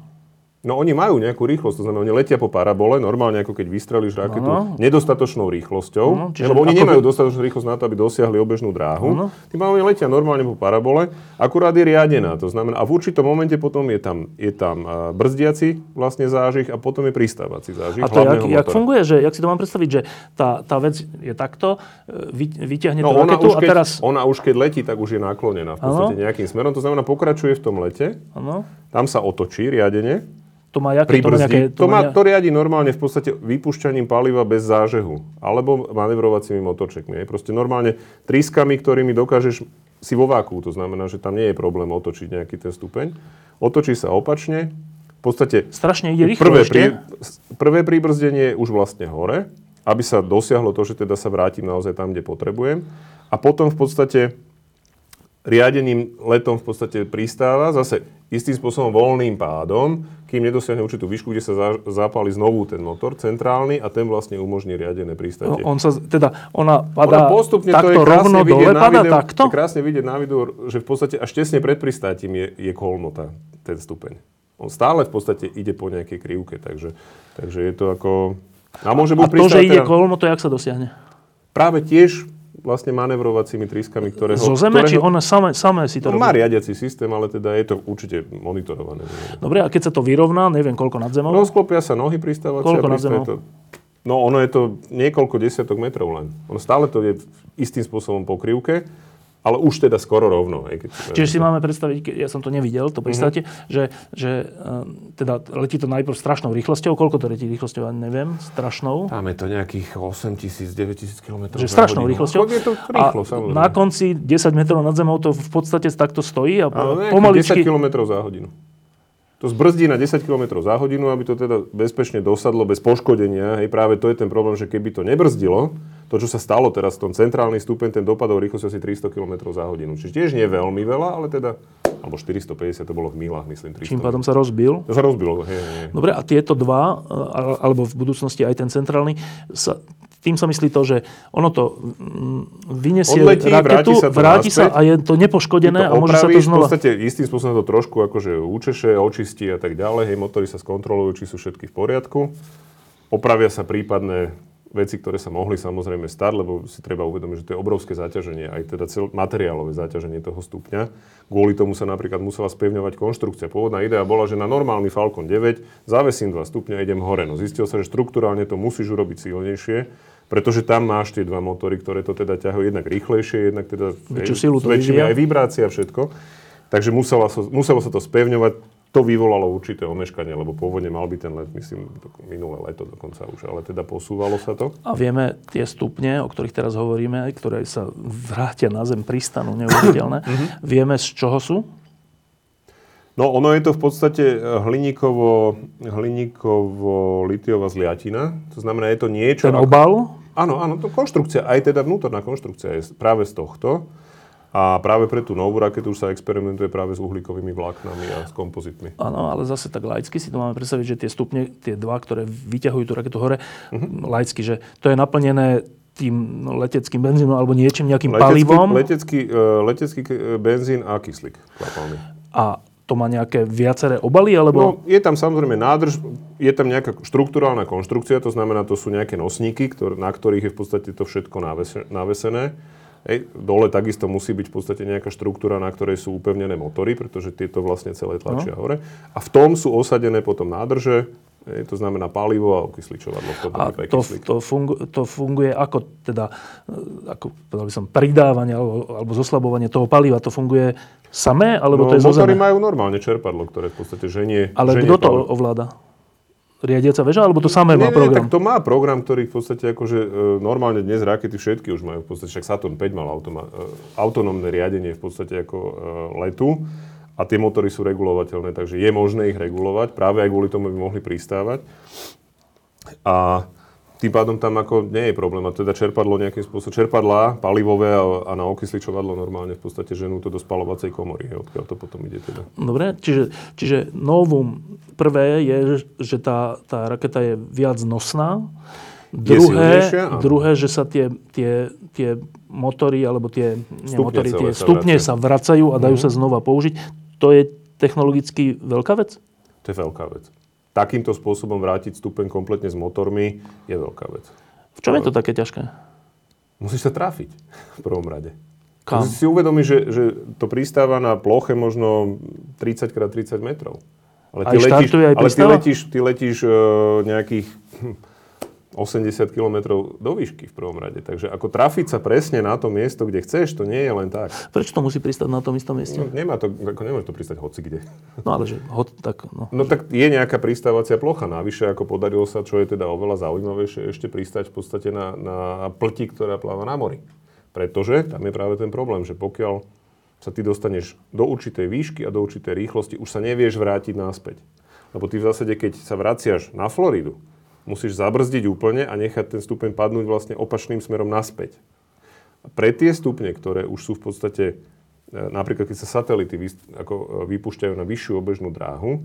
No oni majú nejakú rýchlosť, to znamená, oni letia po parabole, normálne ako keď vystrelíš raketu no, no. nedostatočnou rýchlosťou, no, lebo oni nemajú by... dostatočnú rýchlosť na to, aby dosiahli obežnú dráhu. No, no. Tým oni letia normálne po parabole, akurát je riadená, to znamená, a v určitom momente potom je tam, je tam brzdiaci vlastne zážih a potom je pristávací zážih. A to jak, jak funguje, že, jak si to mám predstaviť, že tá, tá vec je takto, vy, vyťahne no, tú raketu a teraz... Ona už keď letí, tak už je naklonená v podstate ano. nejakým smerom, to znamená, pokračuje v tom lete, ano. tam sa otočí riadenie. To má jaké, to má nejaké, to, to, má, to riadi normálne v podstate vypúšťaním paliva bez zážehu. Alebo manevrovacími otočekmi. Proste normálne trískami, ktorými dokážeš si vo váku. To znamená, že tam nie je problém otočiť nejaký ten stupeň. Otočí sa opačne. V podstate strašne ide rýchlo prvé, prí, prvé príbrzdenie je už vlastne hore. Aby sa dosiahlo to, že teda sa vrátim naozaj tam, kde potrebujem. A potom v podstate... riadeným letom v podstate pristáva, zase istým spôsobom voľným pádom, kým nedosiahne určitú výšku, kde sa zapáli znovu ten motor centrálny a ten vlastne umožní riadené pristátie. On sa, teda, ona padá ona postupne, takto to je rovno dole, padá videu, takto? Je krásne vidieť na videu, že v podstate až tesne pred pristátim je, je kolnota, ten stupeň. On stále v podstate ide po nejakej krivke, takže, takže je to ako... A, môže a to, že ide kolno, to jak sa dosiahne? Práve tiež... vlastne manevrovacími trískami, ktoré... Zo Zeme, ktorého, či ona samé, samé si to robí? Má riadiaci systém, ale teda je to určite monitorované. Dobre, a keď sa to vyrovná, neviem, koľko nad zemou? No, sklopia sa nohy pristávacia. Koľko nad zemou? To, no, ono je to niekoľko desiatok metrov len. Ono stále to je istým spôsobom po krivke, ale už teda skoro rovno. Aj keď čiže si to... máme predstaviť, ja som to nevidel, to pristátie, mm-hmm. že, že teda letí to najprv strašnou rýchlosťou. Koľko to letí rýchlosťou, ja neviem, strašnou. Tam je to nejakých osem tisíc, deväť tisíc kilometrov. Že strašnou rýchlosťou. Je to rýchlo, samozrejme. Na konci desať metrov nad zemou to v podstate takto stojí. A ale pomaličky... desať kilometrov za hodinu. To zbrzdí na desať kilometrov za hodinu, aby to teda bezpečne dosadlo, bez poškodenia. Hej, práve to je ten problém, že keby to nebrzdilo, to, čo sa stalo teraz v tom centrálny stupeň, ten dopadov rýchlosť asi tristo kilometrov za hodinu. Čiže tiež nie veľmi veľa, ale teda... Alebo štyristopäťdesiat, to bolo v milách, myslím, tristo. Čím pádom sa rozbil. To sa rozbilo, hej, hej. Dobre, a tieto dva, alebo v budúcnosti aj ten centrálny, sa... Tým sa myslí to, že ono to vyniesie odletí, raketu, vráti sa, vráti sa a je to nepoškodené to opravíš, a môže sa to znova... V podstate istým spôsobom to trošku akože účeše, očistí a tak ďalej. Hej, motory sa skontrolujú, či sú všetky v poriadku. Opravia sa prípadné veci, ktoré sa mohli samozrejme stať, lebo si treba uvedomiť, že to je obrovské zaťaženie, aj teda cel- materiálové zaťaženie toho stupňa. Kvôli tomu sa napríklad musela spevňovať konštrukcia. Pôvodná idea bola, že na normálny Falcon deväť zavesím dva stupňa a idem hore. No zistilo sa, že štruktúrálne to musíš urobiť silnejšie, pretože tam máš tie dva motory, ktoré to teda ťahujú jednak rýchlejšie, jednak teda väčšia aj vibrácia a všetko. Takže muselo sa, muselo sa to spevňovať. To vyvolalo určité omeškanie, lebo pôvodne mal by ten let, myslím, minulé leto dokonca už, ale teda posúvalo sa to. A vieme tie stupne, o ktorých teraz hovoríme, ktoré sa vrátia na Zem, pristanú, neuveriteľné, vieme z čoho sú? No ono je to v podstate hliníkovo, hliníkovo-litiová zliatina, to znamená je to niečo... Ten obal? Ako... Áno, áno, to konštrukcia, aj teda vnútorná konštrukcia je práve z tohto. A práve pre tú novú raketu už sa experimentuje práve s uhlíkovými vláknami a s kompozitmi. Áno, ale zase tak laicky si to máme predstaviť, že tie stupne, tie dva, ktoré vyťahujú tú raketu hore, uh-huh. laicky, že to je naplnené tým leteckým benzínom alebo niečím, nejakým letecký, palivom. Letecký, letecký benzín a kyslík kvapalný. A to má nejaké viaceré obaly, alebo... No, je tam samozrejme nádrž, je tam nejaká štruktúrálna konštrukcia, to znamená, to sú nejaké nosníky, ktoré, na ktorých je v podstate to všetko navesené. Hej, dole takisto musí byť v podstate nejaká štruktúra, na ktorej sú upevnené motory, pretože tieto vlastne celé tlačia no. hore. A v tom sú osadené potom nádrže, Je, to znamená palivo a okysličovadlo. A to, to, fungu, to funguje ako teda, ako povedal by som, pridávanie alebo, alebo zoslabovanie toho paliva. To funguje samé, alebo no, to je zo zeme? Motory majú normálne čerpadlo, ktoré v podstate ženie. Ale ženie kto to palivo ovláda? Riadiaca väža, alebo to samé má program? Nie, tak to má program, ktorý v podstate akože e, normálne dnes rakety všetky už majú v podstate, však Saturn päť mal automa, e, autonómne riadenie v podstate ako e, letu. A tie motory sú regulovateľné, takže je možné ich regulovať. Práve aj kvôli tomu by mohli pristávať. A tým pádom tam ako nie je problém. A teda čerpadlo nejakým spôsobom. Čerpadlá, palivové a, a na okysličovadlo normálne v podstate ženú to do spalovacej komory. He, odkiaľ to potom ide teda. Dobre, čiže, čiže novum prvé je, že tá, tá raketa je viac nosná. Druhé, druhé, že sa tie, tie, tie motory, alebo tie stupne, motory, tie stupne sa vracajú a dajú mm. sa znova použiť. To je technologicky veľká vec? To je veľká vec. Takýmto spôsobom vrátiť stupeň kompletne s motormi je veľká vec. V čom je to také ťažké? Musíš sa trafiť v prvom rade. Kam? Musíš si uvedomiť, že, že to pristáva na ploche možno tridsať krát tridsať metrov. Ale ty aj letíš, štartuje, aj pristáva? Ale ty letíš, ty letíš uh, nejakých... osemdesiat kilometrov do výšky v prvom rade. Takže ako trafiť sa presne na to miesto, kde chceš, to nie je len tak. Prečo to musí pristať na tom istom mieste? No, nemá to, ako nemôže to pristať hoci kde. No ale že ho, tak... No, no že... tak je nejaká pristávacia plocha. Navyše, ako podarilo sa, čo je teda oveľa zaujímavejšie, ešte pristať v podstate na, na plti, ktorá pláva na mori. Pretože tam je práve ten problém, že pokiaľ sa ty dostaneš do určitej výšky a do určitej rýchlosti, už sa nevieš vrátiť náspäť. Lebo ty v zásade, keď sa vraciaš na Floridu, musíš zabrzdiť úplne a nechať ten stupeň padnúť vlastne opačným smerom naspäť. Pre tie stupne, ktoré už sú v podstate, napríklad keď sa satelity vypúšťajú na vyššiu obežnú dráhu,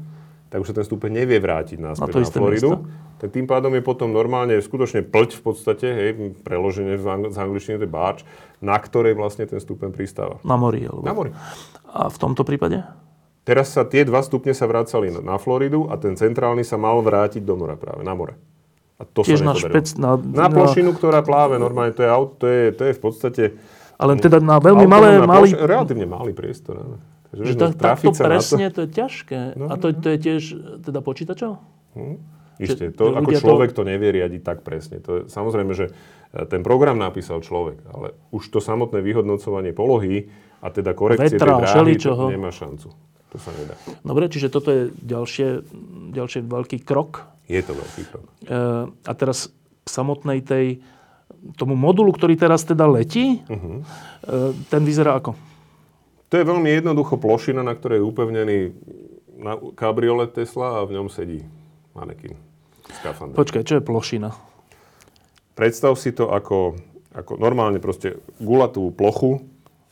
tak už sa ten stupeň nevie vrátiť naspäť na, na Floridu. Tak tým pádom je potom normálne skutočne plť v podstate, hej, preložené z angličtiny to je barge, na ktorej vlastne ten stupeň pristáva. Na mori. Alebo... Na mori. A v tomto prípade? Teraz sa tie dva stupne sa vracali na Floridu a ten centrálny sa mal vrátiť do mora práve, na more. A to tiež sa nepodarilo. Na, na, na plošinu, ktorá pláve normálne, to je, to je, to je v podstate... Ale teda na veľmi malé... Malý... Ploš, relatívne malý priestor. Ne? Takže že to, takto presne, to... to je ťažké. No, a to, to je tiež teda počítačov? Hm. Ište, to, ako človek to... to nevie riadiť tak presne. To je, samozrejme, že ten program napísal človek, ale už to samotné vyhodnocovanie polohy a teda korekcie vetra, tej dráhy nemá šancu. To sa nedá. Dobre, čiže toto je ďalšie, ďalšie veľký krok. Je to veľký krok. E, a teraz k samotnej tej, tomu modulu, ktorý teraz teda letí, uh-huh. e, ten vyzerá ako? To je veľmi jednoducho plošina, na ktorej je upevnený na kabriolet Tesla a v ňom sedí manekín. Skafandr. Počkaj, čo je plošina? Predstav si to ako, ako normálne proste gulatú plochu,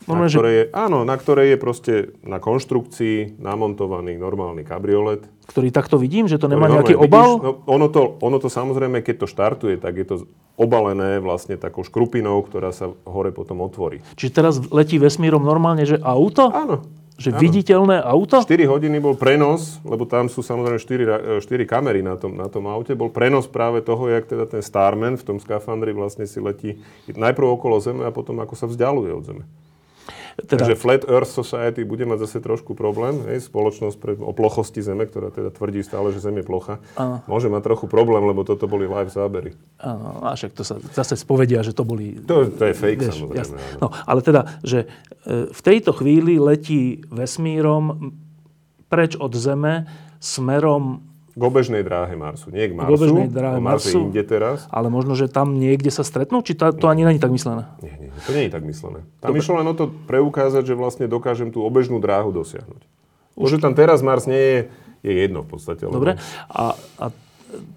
na ktorej je, áno, na ktorej je proste na konštrukcii namontovaný normálny kabriolet. Ktorý takto vidím, že to nemá nejaký obal? Vidíš, no, ono, to, ono to samozrejme, keď to štartuje, tak je to obalené vlastne takou škrupinou, ktorá sa hore potom otvorí. Čiže teraz letí vesmírom normálne, že auto? Áno. Že áno. Viditeľné auto? štyri hodiny bol prenos, lebo tam sú samozrejme štyri, štyri kamery na tom, na tom aute. Bol prenos práve toho, jak teda ten Starman v tom skafandri vlastne si letí najprv okolo Zeme a potom ako sa vzdialuje od Zeme. Teda. Takže Flat Earth Society bude mať zase trošku problém. Hej, spoločnosť pre, o plochosti Zeme, ktorá teda tvrdí stále, že Zem je plocha, ano. Môže mať trochu problém, lebo toto boli live zábery. Áno, a však to sa zase spovedia, že to boli... To, to je fake, vieš, samozrejme. Jasne. No, ale teda, že v tejto chvíli letí vesmírom preč od Zeme smerom... K obežnej dráhe Marsu. Nie k Marsu. K obežnej dráhe Marsu. Inde teraz. Ale možno, že tam niekde sa stretnú? Či tá, to ani není tak myslené? Nie, nie. To není tak myslené. Tam išlo len o to preukázať, že vlastne dokážem tú obežnú dráhu dosiahnuť. To, že tam teraz Mars nie je, je jedno v podstate. Dobre. A, a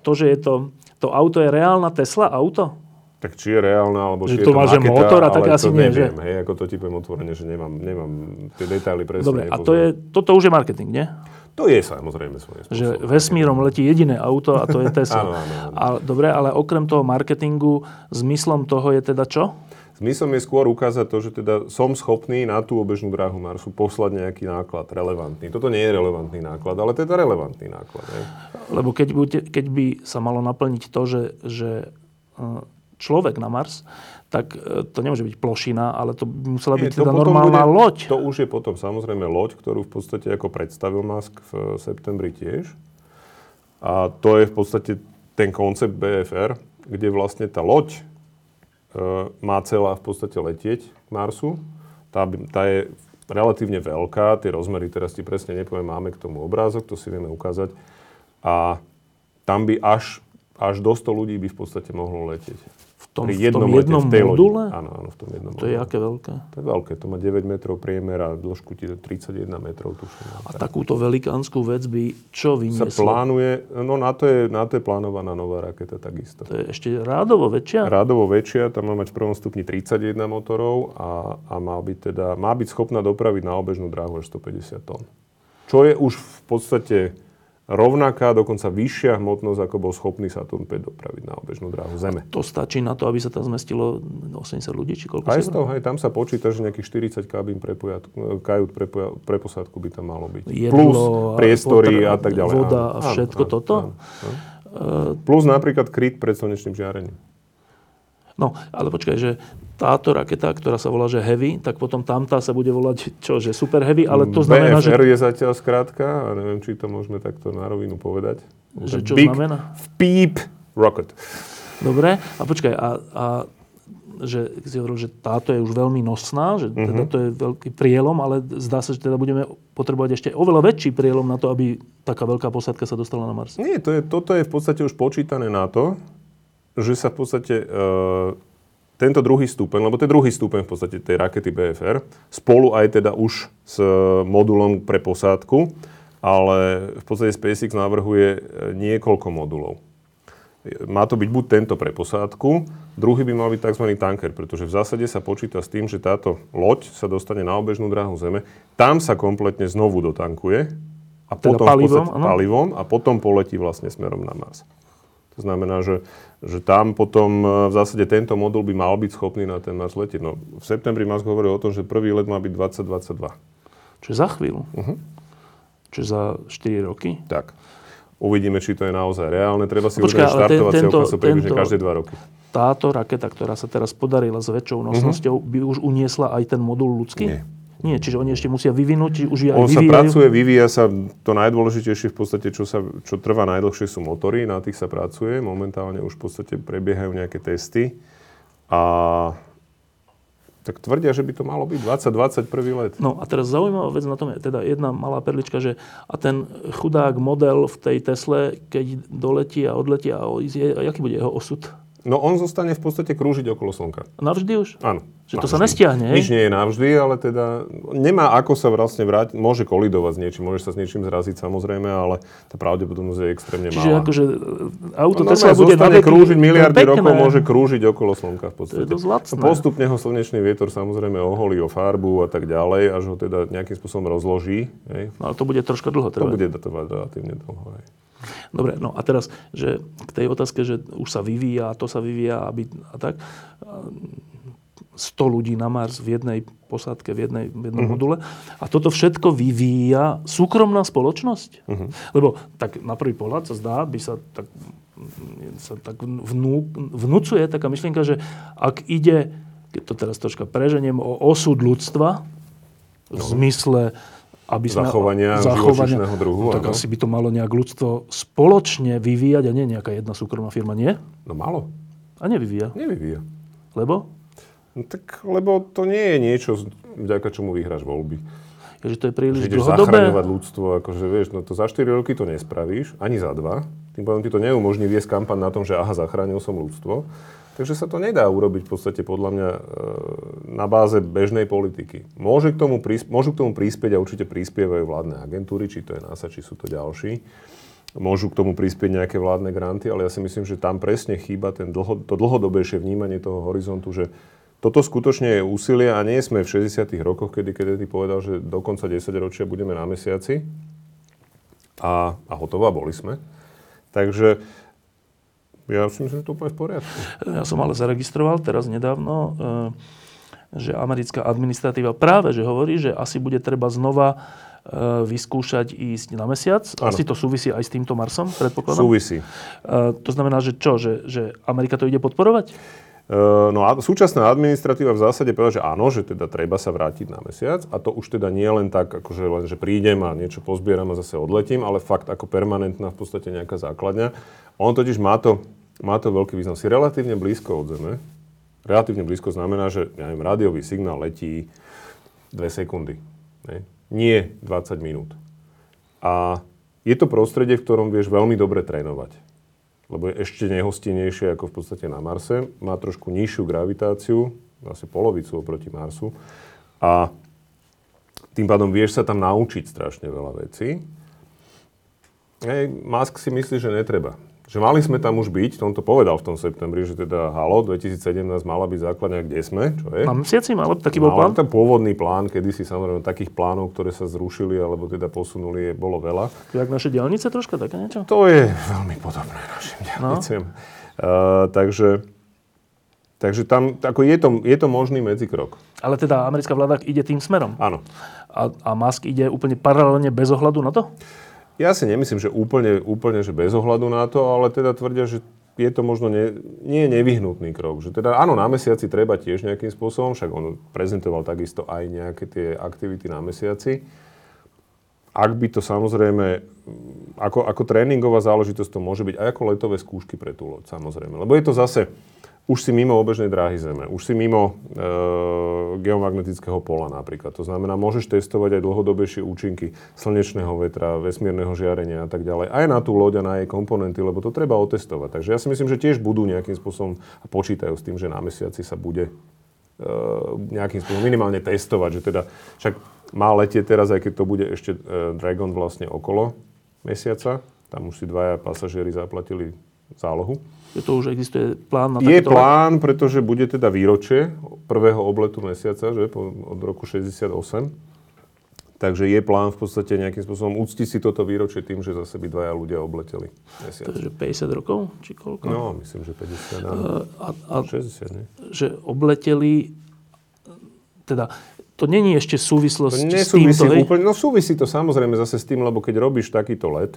to, že je to... To auto je reálna Tesla auto? Tak či je reálna, alebo že či to je to maketa, motor, a tak ale asi to neviem. Nie, že... Hej, ako to typujem otvorene, že nemám, nemám tie detaily presne. Dobre, a to je, toto už je marketing, nie? To je samozrejme svoje spôsob. Že vesmírom letí jediné auto a to je Tesla. Áno, áno, áno. A, dobre, ale okrem toho marketingu, zmyslom toho je teda čo? Zmyslom je skôr ukázať to, že teda som schopný na tú obežnú dráhu Marsu poslať nejaký náklad relevantný. Toto nie je relevantný náklad, ale teda relevantný náklad. Ne? Lebo keď, bude, keď by sa malo naplniť to, že, že človek na Mars, tak to nemôže byť plošina, ale to by musela byť je, teda normálna bude, loď. To už je potom samozrejme loď, ktorú v podstate ako predstavil Musk v septembri tiež. A A to je v podstate ten koncept bé ef er, kde vlastne tá loď e, má celá v podstate letieť k Marsu. Tá, tá je relatívne veľká, tie rozmery teraz ti presne nepoviem, máme k tomu obrázok, to si vieme ukázať. A tam by až, až do sto ľudí by v podstate mohlo letieť. V tom, v tom jednom lete, v module? Áno, áno, v tom jednom module. To je aké veľké? To je veľké, to má deväť metrov priemer a dĺžku ti tridsaťjeden metrov tuším. A takúto velikánsku vec by čo vynieslo? Sa plánuje, no na to je, na to je plánovaná nová raketa takisto. To je ešte rádovo väčšia? Rádovo väčšia, tam má mať v prvom stupni tridsaťjeden motorov a, a má, byť teda, má byť schopná dopraviť na obežnú dráhu až stopäťdesiat tón. Čo je už v podstate rovnaká, dokonca vyššia hmotnosť, ako bol schopný Saturn päť dopraviť na obežnú dráhu Zeme. A to stačí na to, aby sa tam zmestilo osemdesiat ľudí, či koľko aj si toho, aj tam sa počíta, že nejakých štyridsať kabín prepoja, kajut prepoja, pre posádku by tam malo byť. Jedlo, plus priestory potra, a tak ďalej. Voda a všetko áno, áno, toto. Áno, áno. Uh, plus napríklad kryt pred slnečným žiarením. No, ale počkaj, že táto raketa, ktorá sa volá, že Heavy, tak potom tamtá sa bude volať, čo, že Super Heavy, ale to znamená, bé ef er že... bé ef er je zatiaľ skrátka, a neviem, či to môžeme takto na rovinu povedať. Že čo Big znamená? Beep Rocket. Dobre, a počkaj, a, a že, si hovoril, že táto je už veľmi nosná, že teda to je veľký prielom, ale zdá sa, že teda budeme potrebovať ešte oveľa väčší prielom na to, aby taká veľká posádka sa dostala na Mars. Nie, to je, toto je v podstate už počítané na to, že sa v podstate e, tento druhý stupeň, lebo to je druhý stupeň v podstate tej rakety bé ef er, spolu aj teda už s modulom pre posádku, ale v podstate SpaceX navrhuje niekoľko modulov. Má to byť buď tento pre posádku, druhý by mal byť tzv. Tanker, pretože v zásade sa počíta s tým, že táto loď sa dostane na obežnú dráhu Zeme, tam sa kompletne znovu dotankuje a teda potom palivom, v podstate ano? palivom a potom poletí vlastne smerom na Mars. To znamená, že, že tam potom v zásade tento modul by mal byť schopný na ten Mars letieť. No, v septembri Musk hovoril o tom, že prvý let má byť dvadsať dvadsaťdva. Čo za chvíľu. Uh-huh. Čo za štyri roky. Tak. Uvidíme, či to je naozaj reálne. Treba si uvedať štartovacie opaso približne každé dva roky. Táto raketa, ktorá sa teraz podarila s väčšou nosnosťou, uh-huh. by už uniesla aj ten modul ľudský? Nie. Nie, čiže oni ešte musia vyvinúť, či už aj On vyvíjajú. Sa pracuje, vyvíja sa, to najdôležitejšie v podstate, čo, sa, čo trvá najdlhšie sú motory, na tých sa pracuje, momentálne už v podstate prebiehajú nejaké testy a tak tvrdia, že by to malo byť dvadsať dvadsaťjeden let. No a teraz zaujímavá vec na tom je teda jedna malá perlička, že a ten chudák model v tej Tesle, keď doletí a odletí a, a jaký bude jeho osud? No on zostane v podstate krúžiť okolo Slnka. Navždy už? Áno. Že navždy. To sa nestiahne, hej? Nič nie je navždy, ale teda nemá ako sa vlastne vrátiť. Môže kolidovať s niečím, môže sa s niečím zraziť samozrejme, ale tá pravdepodobnosť je extrémne malá. Čiže akože auto no, Tesla bude zostane naveky, krúžiť miliardy pekné. Rokov, môže krúžiť okolo Slnka v podstate. To je dosť lacné. Postupne ho slnečný vietor samozrejme oholí o farbu a tak ďalej, až ho teda nejakým spôsobom rozloží. Hej. No ale to bude troška dlho trvať. To bude trvať relatívne dlho, hej. Dobre, no a teraz, že k tej otázke, že už sa vyvíja, to sa vyvíja a, byt, a tak. sto ľudí na Mars v jednej posádke, v, jednej, v jednom uh-huh. module. A toto všetko vyvíja súkromná spoločnosť. Uh-huh. Lebo tak na prvý pohľad sa zdá, by sa tak, sa tak vnú, vnúcuje taká myšlienka, že ak ide, keď to teraz troška preženiem, o osud ľudstva v uh-huh. zmysle aby sme, zachovania, zachovania živočíšneho druhu. No, tak ano? Asi by to malo nejak ľudstvo spoločne vyvíjať a nie nejaká jedna súkromná firma, nie? No malo. A nevyvíja? Nevyvíja. Lebo? No, tak lebo to nie je niečo, vďaka čomu vyhráš voľby. Je, že to je príliš dlhodobé. Ideš zachraňovať ľudstvo, akože vieš, no to za štyri roky to nespravíš, ani za dva. Tým pádom ti to neumožní viesť kampaň na tom, že aha, zachránil som ľudstvo. Takže sa to nedá urobiť v podstate podľa mňa na báze bežnej politiky. Môže k tomu prisp- môžu k tomu prispieť a určite prispievajú vládne agentúry, či to je NASA, či sú to ďalší. Môžu k tomu prispieť nejaké vládne granty, ale ja si myslím, že tam presne chýba ten dlho- to dlhodobejšie vnímanie toho horizontu, že toto skutočne je úsilie a nie sme v šesťdesiatych rokoch, kedy Kennedy povedal, že do konca desaťročia budeme na mesiaci a, a hotová boli sme. Takže ja si myslím, že to úplne v poriadku. Ja som ale zaregistroval teraz nedávno, že americká administratíva práve, že hovorí, že asi bude treba znova vyskúšať ísť na mesiac. Ano. Asi to súvisí aj s týmto Marsom, predpokladám? Súvisí. To znamená, že čo? Že, že Amerika to ide podporovať? No a súčasná administratíva v zásade povedala, že áno, že teda treba sa vrátiť na mesiac a to už teda nie len tak, akože len, že prídem a niečo pozbieram a zase odletím, ale fakt ako permanentná v podstate nejaká základňa. On totiž má to, má to veľký význam. Si relatívne blízko od Zeme. Relatívne blízko znamená, že ja neviem, rádiový signál letí dve sekundy. Ne? Nie dvadsať minút. A je to prostredie, v ktorom vieš veľmi dobre trénovať. Lebo je ešte nehostinnejšie ako v podstate na Marse. Má trošku nižšiu gravitáciu, asi polovicu oproti Marsu. A tým pádom vieš sa tam naučiť strašne veľa vecí. Hej, Musk si myslí, že netreba. Že mali sme tam už byť, on to povedal v tom septembri, že teda halo, dvetisícsedemnásť mala byť základňa, kde sme, čo je? Na mesiaci malo, taký bol plán? Mal tam pôvodný plán, kedysi samozrejme takých plánov, ktoré sa zrušili, alebo teda posunuli, bolo veľa. Jak naše diaľnice troška, také niečo? To je veľmi podobné našim diaľnicem. No. Uh, takže... Takže tam, ako je to, je to možný medzikrok. Ale teda americká vláda ide tým smerom? Áno. A, a Musk ide úplne paralelne bez ohľadu na to? Ja si nemyslím, že úplne, úplne že bez ohľadu na to, ale teda tvrdia, že je to možno ne, nie nevyhnutný krok. Že teda áno, na mesiaci treba tiež nejakým spôsobom, však on prezentoval takisto aj nejaké tie aktivity na mesiaci. Ak by to samozrejme, ako, ako tréningová záležitosť to môže byť aj ako letové skúšky pre tú loď, samozrejme. Lebo je to zase, už si mimo obežnej dráhy Zeme, už si mimo e, geomagnetického pola napríklad. To znamená, môžeš testovať aj dlhodobejšie účinky slnečného vetra, vesmírneho žiarenia a tak ďalej. Aj na tú loď a na jej komponenty, lebo to treba otestovať. Takže ja si myslím, že tiež budú nejakým spôsobom a počítajú s tým, že na mesiaci sa bude e, nejakým spôsobom minimálne testovať, že teda však má letie teraz, aj keď to bude ešte Dragon vlastne okolo mesiaca. Tam už si dvaja pasažieri zaplatili zálohu. Je to už existuje plán na takéto? Je plán, pretože bude teda výročie prvého obletu mesiaca, že od roku šesťdesiatosem. Takže je plán v podstate nejakým spôsobom uctiť si toto výročie tým, že zase by dvaja ľudia obleteli mesiac. Takže päťdesiat rokov? Či koľko? No, myslím, že päťdesiat. A, a šesťdesiat, nie? Že obleteli... Teda... To není ešte súvislosť to s týmto, hej? Úplne, no súvisí to samozrejme zase s tým, lebo keď robíš takýto let,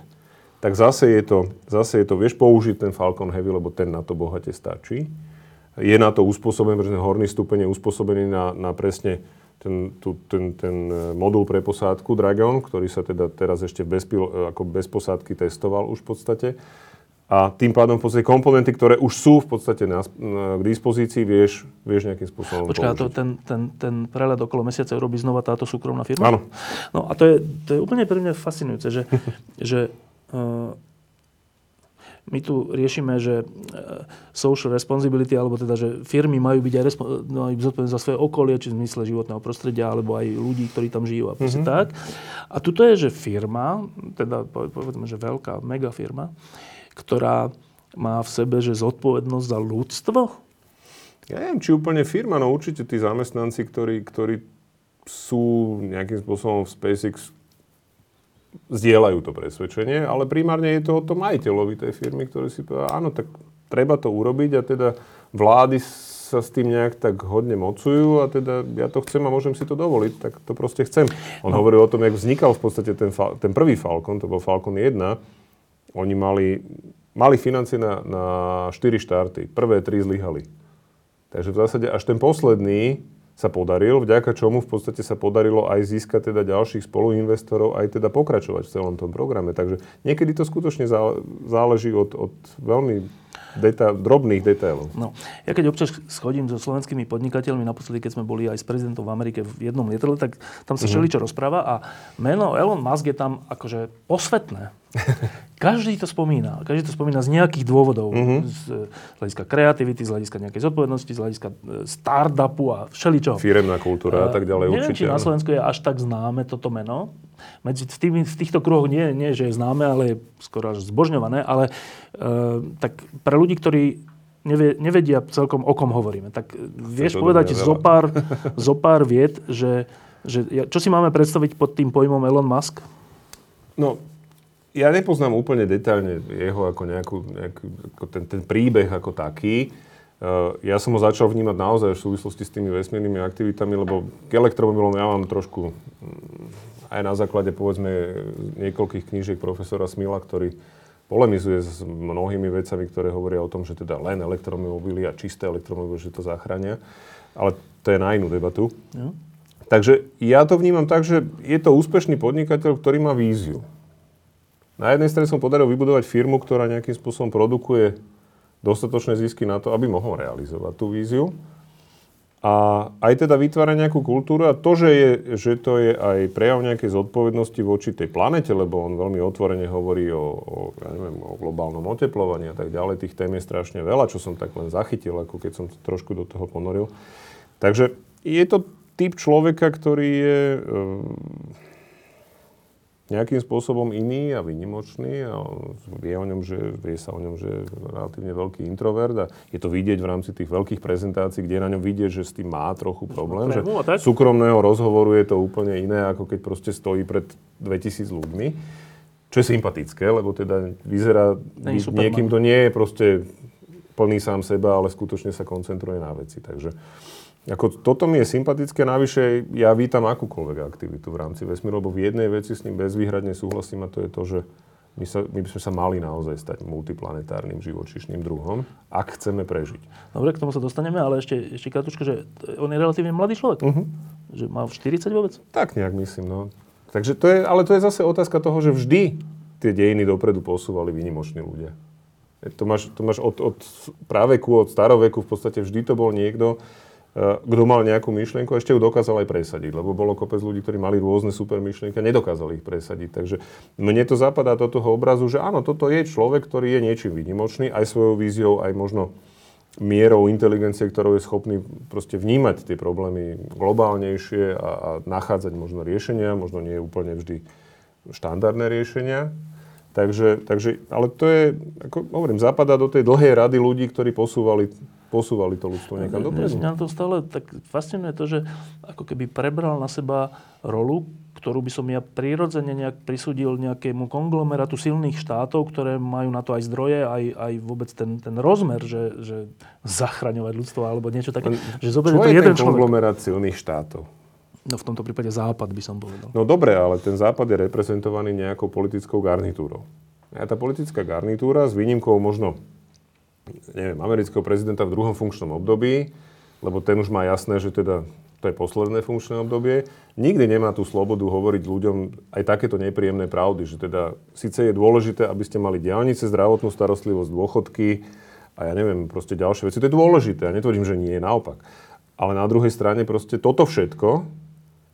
tak zase je to, zase je to, vieš použiť ten Falcon Heavy, lebo ten na to bohate stačí. Je na to uspôsobený, pretože horný stupeň je uspôsobený na, na presne ten, tu, ten, ten modul pre posádku Dragon, ktorý sa teda teraz ešte bez, ako bez posádky testoval už v podstate. A tým pádom v podstate komponenty, ktoré už sú v podstate na, na, k dispozícii, vieš, vieš nejakým spôsobom Počká, použiť. Počká, ten, ten, ten prelet okolo mesiaca robí znova táto súkromná firma? Áno. No a to je, to je úplne pre mňa fascinujúce, že, že uh, my tu riešime, že uh, social responsibility, alebo teda, že firmy majú byť aj, respo- no, aj zodpovedné za svoje okolie, či v zmysle životného prostredia, alebo aj ľudí, ktorí tam žijú a proste mm-hmm. tak. A tuto je, že firma, teda povedzme, že veľká mega firma, ktorá má v sebe, že zodpovednosť za ľudstvo? Ja neviem, či úplne firma, no určite tí zamestnanci, ktorí, ktorí sú nejakým spôsobom v SpaceX, zdieľajú to presvedčenie, ale primárne je to o tom majiteľovi tej firmy, ktorý si povedal, áno, tak treba to urobiť a teda vlády sa s tým nejak tak hodne mocujú a teda ja to chcem a môžem si to dovoliť, tak to proste chcem. On no. hovoril o tom, jak vznikal v podstate ten, ten prvý Falcon, to bol Falcon jeden, Oni mali, mali financie na, na štyri štarty. Prvé tri zlyhali. Takže v zásade až ten posledný sa podaril, vďaka čomu v podstate sa podarilo aj získať teda ďalších spoluinvestorov, aj teda pokračovať v celom tom programe. Takže niekedy to skutočne záleží od, od veľmi deta- drobných detailov. No, ja keď občas schodím so slovenskými podnikateľmi, naposledy keď sme boli aj s prezidentom v Amerike v jednom lietadle, tak tam sa všeličo mm-hmm. rozpráva a meno Elon Musk je tam akože posvetné. Každý to spomína. Každý to spomína z nejakých dôvodov. Mm-hmm. Z, z hľadiska kreativity, z hľadiska nejakej zodpovednosti, z hľadiska startupu a všeličo. Firemná kultúra uh, a tak ďalej. Neviem, určite, či na Slovensku je až tak známe toto meno. Medzi tými, v týchto kruhoch nie, nie, že je známe, ale je skoro až zbožňované. Ale uh, tak pre ľudí, ktorí nevie, nevedia celkom, o kom hovoríme, tak vieš povedať zopár, zopár vied, že, že čo si máme predstaviť pod tým pojmom Elon Musk? No... Ja nepoznám úplne detailne jeho ako nejakú, nejakú ako ten, ten príbeh ako taký. Ja som ho začal vnímať naozaj v súvislosti s tými vesmírnymi aktivitami, lebo k elektromobilom ja mám trošku aj na základe povedzme niekoľkých knížiek profesora Smila, ktorý polemizuje s mnohými vecami, ktoré hovoria o tom, že teda len elektromobily a čisté elektromobily, že to zachránia. Ale to je na inú debatu. No. Takže ja to vnímam tak, že je to úspešný podnikateľ, ktorý má víziu. Na jednej strane som podaril vybudovať firmu, ktorá nejakým spôsobom produkuje dostatočné zisky na to, aby mohol realizovať tú víziu. A aj teda vytvára nejakú kultúru a to, že, je, že to je aj prejav nejakej zodpovednosti voči tej planete, lebo on veľmi otvorene hovorí o, o, ja neviem, o globálnom oteplovaní a tak ďalej. Tých tém je strašne veľa, čo som tak len zachytil, ako keď som to trošku do toho ponoril. Takže je to typ človeka, ktorý je um, nejakým spôsobom iný a výnimočný a vie, o ňom, že, vie sa o ňom, že je relatívne veľký introvert a je to vidieť v rámci tých veľkých prezentácií, kde na ňom vidieť, že s tým má trochu problém, že súkromného rozhovoru je to úplne iné, ako keď proste stojí pred dvetisíc ľuďmi, čo je sympatické, lebo teda vyzerá niekým, to nie je proste plný sám seba, ale skutočne sa koncentruje na veci, takže ako toto mi je sympatické, navyše ja vítam akúkoľvek aktivitu v rámci vesmíru, lebo v jednej veci s ním bezvýhradne súhlasím a to je to, že my, sa, my by sme sa mali naozaj stať multiplanetárnym živočíšnym druhom, ak chceme prežiť. Dobre, k tomu sa dostaneme, ale ešte, ešte kratučko, že on je relatívne mladý človek, uh-huh. že má v štyridsať vôbec? Tak nejak myslím, no. Takže to je, ale to je zase otázka toho, že vždy tie dejiny dopredu posúvali výnimoční ľudia. To máš, to máš od, od praveku, od staroveku, v podstate vždy to bol niekto, kto mal nejakú myšlienku a ešte ju dokázal aj presadiť, lebo bolo kopec ľudí, ktorí mali rôzne super myšlienky a nedokázali ich presadiť. Takže mne to zapadá do toho obrazu, že áno, toto je človek, ktorý je niečím výnimočný, aj svojou víziou, aj možno mierou inteligencie, ktorou je schopný proste vnímať tie problémy globálnejšie a, a nachádzať možno riešenia, možno nie úplne vždy štandardné riešenia. Takže, takže, ale to je, ako hovorím, zapadá do tej dlhej rady ľudí, ktorí posúvali, posúvali to ľudstvo niekam dopredu. Mňa to stále tak fascinuje to, že ako keby prebral na seba rolu, ktorú by som ja prirodzene nejak prisúdil nejakému konglomerátu silných štátov, ktoré majú na to aj zdroje, aj, aj vôbec ten, ten rozmer, že, že zachraňovať ľudstvo alebo niečo také. Že zoberie to jeden človek. Čo je ten konglomerát silných štátov? No v tomto prípade Západ by som povedal. No dobre, ale ten Západ je reprezentovaný nejakou politickou garnitúrou. A tá politická garnitúra s výnimkou možno, neviem, amerického prezidenta v druhom funkčnom období, lebo ten už má jasné, že teda to je posledné funkčné obdobie, nikdy nemá tú slobodu hovoriť ľuďom aj takéto nepríjemné pravdy, že teda síce je dôležité, aby ste mali diaľnice, zdravotnú starostlivosť, dôchodky a ja neviem, proste ďalšie veci. To je dôležité, ja netvrdím, že nie, naopak. Ale na druhej strane proste toto všetko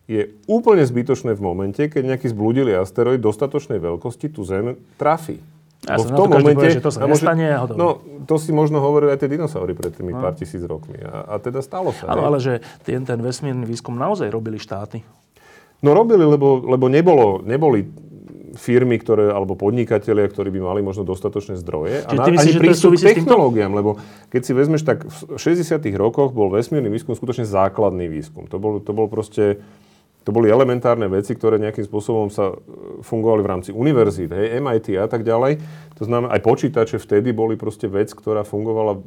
je úplne zbytočné v momente, keď nejaký zblúdilý asteroid dostatočnej veľkosti tú Zem trafí. Ja v tom momente, povie, že to sa nestane a hotovo. No, to si možno hovorili aj tie dinosaury pred tými no. pár tisíc rokmi. A, a teda stalo sa. Ale, ale že ten, ten vesmírny výskum naozaj robili štáty? No robili, lebo, lebo nebolo, neboli firmy, ktoré, alebo podnikatelia, ktorí by mali možno dostatočné zdroje. Čiže a na, myslíš, ani prístup k technológiám, lebo keď si vezmeš, tak v šesťdesiatych rokoch bol vesmírny výskum skutočne základný výskum. To bol, to bol proste... To boli elementárne veci, ktoré nejakým spôsobom sa fungovali v rámci univerzít, hej, em í té a tak ďalej. To znamená, aj počítače vtedy boli proste vec, ktorá fungovala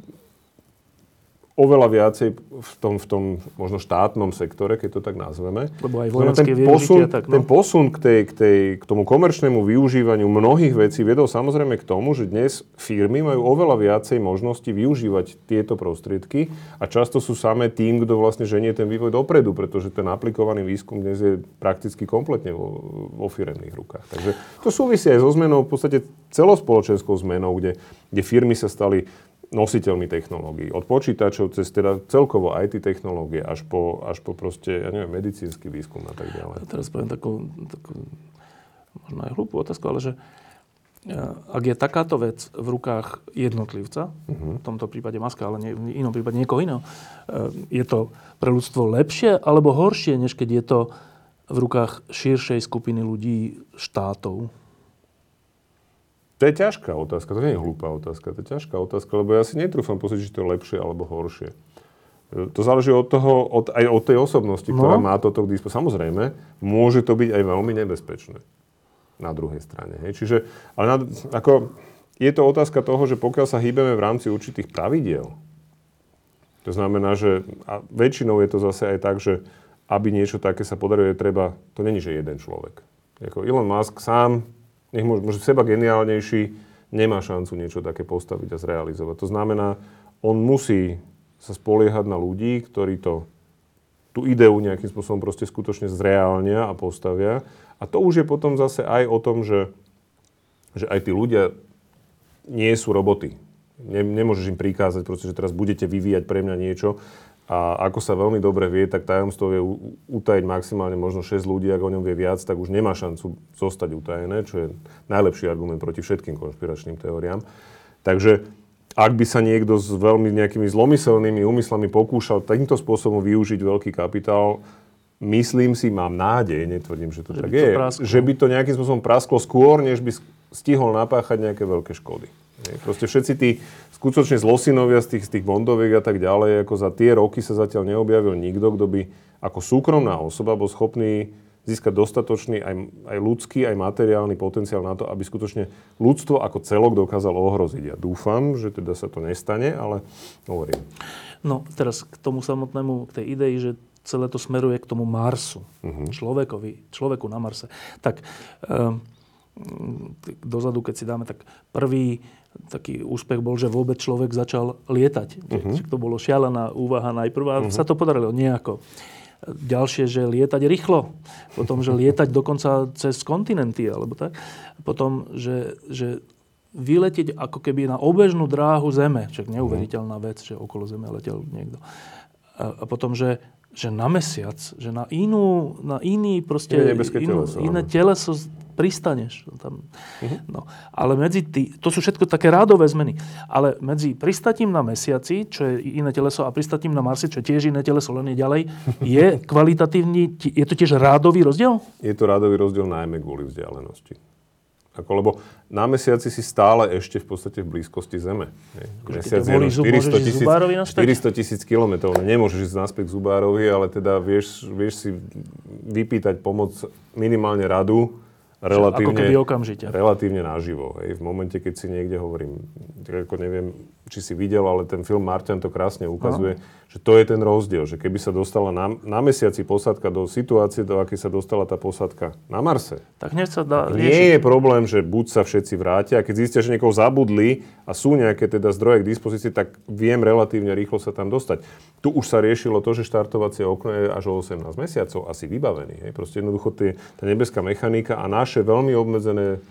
oveľa viacej v tom, v tom možno štátnom sektore, keď to tak nazveme. Lebo aj vojenské využitie a tak, no. Ten posun k, tej, k, tej, k tomu komerčnému využívaniu mnohých vecí viedol samozrejme k tomu, že dnes firmy majú oveľa viacej možností využívať tieto prostriedky a často sú samé tým, kto vlastne ženie ten vývoj dopredu, pretože ten aplikovaný výskum dnes je prakticky kompletne vo, vo firemných rukách. Takže to súvisí aj so zmenou, v podstate celospoločenskou zmenou, kde, kde firmy sa stali nositeľmi technológií. Od počítačov cez teda celkovo í té technológie až po, až po proste, ja neviem, medicínsky výskum a tak ďalej. Ja teraz poviem takú, takú možno aj hlúpú otázku, ale že ak je takáto vec v rukách jednotlivca, uh-huh. v tomto prípade Muska, ale nie, v inom prípade niekoho iného, je to pre ľudstvo lepšie alebo horšie, než keď je to v rukách širšej skupiny ľudí, štátov? To je ťažká otázka, to nie je hlúpa otázka, to je ťažká otázka, lebo ja si netrúfam posúdiť, či to je lepšie alebo horšie. To záleží od toho, od, aj od tej osobnosti, no. ktorá má toto k dispozícii. Samozrejme, môže to byť aj veľmi nebezpečné na druhej strane. Hej. Čiže, ale na, ako, je to otázka toho, že pokiaľ sa hýbeme v rámci určitých pravidiel, to znamená, že a väčšinou je to zase aj tak, že aby niečo také sa podarilo, je treba, to není, že jeden človek. Jako Elon Musk sám nech môže, môže seba geniálnejší, nemá šancu niečo také postaviť a zrealizovať. To znamená, on musí sa spoliehať na ľudí, ktorí to, tú ideu nejakým spôsobom proste skutočne zreálnia a postavia. A to už je potom zase aj o tom, že, že aj tí ľudia nie sú roboty. Nemôžeš im prikázať, proste, že teraz budete vyvíjať pre mňa niečo. A ako sa veľmi dobre vie, tak tajomstvo vie utajiť maximálne možno šesť ľudí, ak o ňom vie viac, tak už nemá šancu zostať utajené, čo je najlepší argument proti všetkým konšpiračným teóriám. Takže ak by sa niekto s veľmi nejakými zlomyselnými úmyslami pokúšal takýmto spôsobom využiť veľký kapitál, myslím si, mám nádej, netvrdím, že to že tak je, to že by to nejakým spôsobom prasklo skôr, než by stihol napáchať nejaké veľké škody. Proste všetci tí skutočne zlosinovia z tých, z tých bondoviek a tak ďalej, ako za tie roky sa zatiaľ neobjavil nikto, kto by ako súkromná osoba bol schopný získať dostatočný aj, aj ľudský, aj materiálny potenciál na to, aby skutočne ľudstvo ako celok dokázalo ohroziť. Ja dúfam, že teda sa to nestane, ale hovorím. No teraz k tomu samotnému, k tej idei, že celé to smeruje k tomu Marsu. Uh-huh. Človekovi, človeku na Marse. Tak um, dozadu, keď si dáme, tak prvý taký úspech bol, že vôbec človek začal lietať. Uh-huh. To bolo šialená úvaha najprv, uh-huh. sa to podarilo nejako. Ďalšie, že lietať rýchlo. Potom, že lietať dokonca cez kontinenty, alebo tak. Potom, že, že vyletieť ako keby na obežnú dráhu Zeme. Však neuveriteľná vec, že okolo Zeme letel niekto. A, a potom, že že na mesiac, že na inú, na iný proste, inú, teleso, iné teleso pristaneš. Tam. Uh-huh. No. Ale medzi tý, to sú všetko také rádové zmeny. Ale medzi pristatím na mesiaci, čo je iné teleso, a pristatím na Marsi, čo je tiež iné teleso, len je ďalej, je kvalitatívny, je to tiež rádový rozdiel? Je to rádový rozdiel najmä kvôli vzdialenosti. Ako, lebo na mesiaci si stále ešte v podstate v blízkosti Zeme. Mesiac je štyristo tisíc kilometrov. Nemôžeš ísť naspäť k Zubárovi, ale teda vieš, vieš si vypýtať pomoc minimálne radu relatívne, relatívne naživo. Hej. V momente, keď si niekde hovorím, ako neviem, či si videl, ale ten film Marťan to krásne ukazuje, uh-huh. že to je ten rozdiel, že keby sa dostala na, na mesiaci posádka do situácie, do akej sa dostala tá posádka na Marse, tak hneď sa dá riešiť. Nie je problém, že buď sa všetci vrátia, a keď zistia, že niekoho zabudli a sú nejaké teda zdroje k dispozícii, tak viem relatívne rýchlo sa tam dostať. Tu už sa riešilo to, že štartovacie okno je až o osemnásť mesiacov asi vybavený. Hej. Proste jednoducho tie, tá nebeská mechanika a naše veľmi obmedzené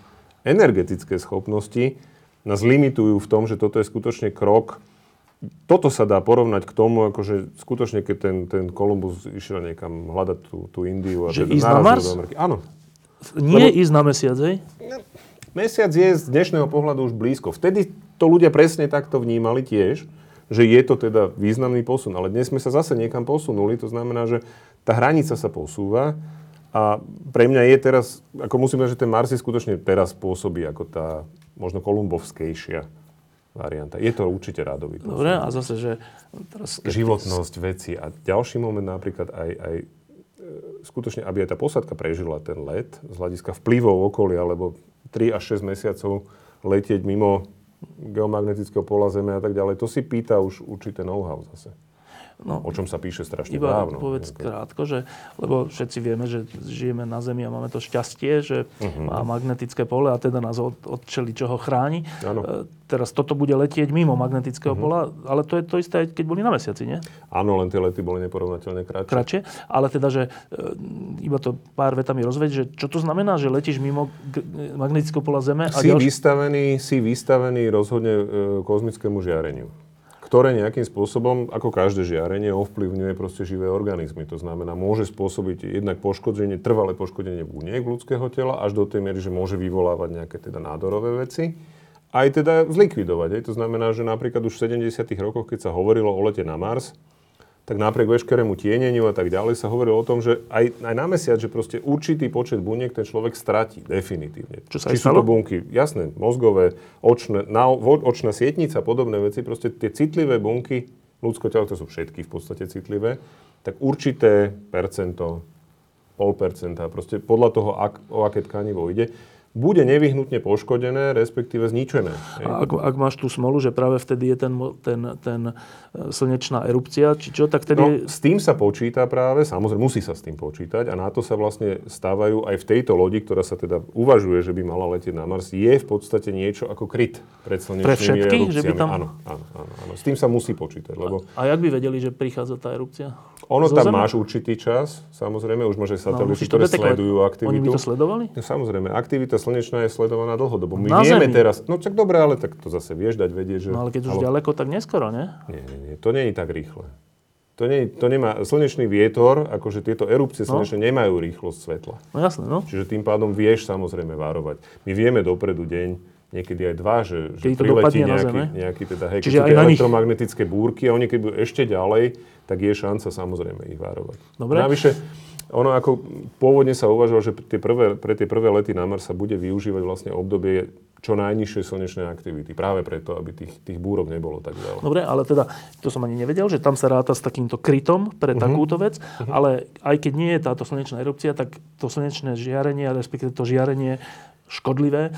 energetické schopnosti nás limitujú v tom, že toto je skutočne krok. Toto sa dá porovnať k tomu, akože skutočne, keď ten, ten Kolumbus išiel niekam hľadať tú, tú Indiu. A že teda ísť na Mars? Áno. Nie Lebo... ísť na mesiac, hej? Mesiac je z dnešného pohľadu už blízko. Vtedy to ľudia presne takto vnímali tiež, že je to teda významný posun. Ale dnes sme sa zase niekam posunuli, to znamená, že tá hranica sa posúva a pre mňa je teraz, ako musím povedať, že ten Mars je skutočne teraz pôsobí ako tá možno kolumbovskejšia varianta. Je to určite rádový. Dobre, a zase, že... Teraz... Životnosť veci a ďalší moment napríklad aj, aj skutočne, aby aj tá posádka prežila ten let z hľadiska vplyvov okolia, lebo tri až šesť mesiacov letieť mimo geomagnetického pola Zeme a tak ďalej, to si pýta už určité know-how zase. No, o čom sa píše strašne iba dávno. Iba povedz krátko, že, lebo všetci vieme, že žijeme na Zemi a máme to šťastie, že uh-huh. má magnetické pole a teda nás od, od čeličoho chráni. Ano. E, teraz toto bude letieť mimo magnetického uh-huh. pola, ale to je to isté, keď boli na mesiaci, nie? Áno, len tie lety boli neporovnateľne kratšie. Kratšie, ale teda, že e, iba to pár vetami rozveď, že čo to znamená, že letíš mimo g- magnetického pola Zeme? A si, ďalš... vystavený, si vystavený rozhodne e, kozmickému žiareniu, ktoré nejakým spôsobom, ako každé žiarenie, ovplyvňuje proste živé organizmy. To znamená, môže spôsobiť jednak poškodenie, trvalé poškodenie buniek ľudského tela, až do tej miery, že môže vyvolávať nejaké teda nádorové veci, aj teda zlikvidovať. Aj. To znamená, že napríklad už v sedemdesiatych rokoch, keď sa hovorilo o lete na Mars, tak napriek veškerému tieneniu a tak ďalej sa hovorilo o tom, že aj, aj na mesiac, že proste určitý počet buniek ten človek stratí definitívne. Čo sa Či sú to bunky, jasné, mozgové, očné, na, očná sietnica, podobné veci, proste tie citlivé bunky, ľudsko telo, to sú všetky v podstate citlivé, tak určité percento, pol percenta, proste podľa toho, ak, o aké tkanivo ide, bude nevyhnutne poškodené, respektíve zničené. A ak, ak máš tú smolu, že práve vtedy je ten, ten, ten slnečná erupcia, či čo, tak vtedy... No, je... s tým sa počíta práve, samozrejme, musí sa s tým počítať a na to sa vlastne stávajú aj v tejto lodi, ktorá sa teda uvažuje, že by mala letieť na Mars, je v podstate niečo ako kryt pred slnečnými erupciami. Pre všetkých, erupciami. Že by tam... Áno, áno, áno, áno, s tým sa musí počítať, lebo... A, a jak by vedeli, že prichádza tá erupcia? Ono Zo tam zeme? Máš určitý čas, samozrejme, už máš satelity, no, ktoré sledujú aktivitu. Oni by to sledovali? No, samozrejme, aktivita slnečná je sledovaná dlhodobo. My na vieme zemi. Teraz, no tak dobre, ale tak to zase vieš dať vedieť, že... No ale keď už ale... ďaleko, tak neskoro, nie? Nie, nie, nie, to nie je tak rýchle. To, nie, to nemá, slnečný vietor, akože tieto erupcie no. slnečné nemajú rýchlosť svetla. No jasné, no. Čiže tým pádom vieš samozrejme varovať. My vieme dopredu deň, niekedy aj dva, že, že priletí nejaký, nejaký teda, hej, keď sú tie elektromagnetické búrky a oni keď budú ešte ďalej, tak je šanca samozrejme ich varovať. Dobre. Navyše, ono ako pôvodne sa uvažovalo, že tie prvé, pre tie prvé lety na Mars sa bude využívať vlastne obdobie čo najnižšej slnečnej aktivity. Práve preto, aby tých, tých búrok nebolo tak veľa. Dobre, ale teda, to som ani nevedel, že tam sa ráta s takýmto krytom pre uh-huh. takúto vec, uh-huh. ale aj keď nie je táto slnečná erupcia, tak to slnečné žiarenie, respektíve to žiarenie škodlivé,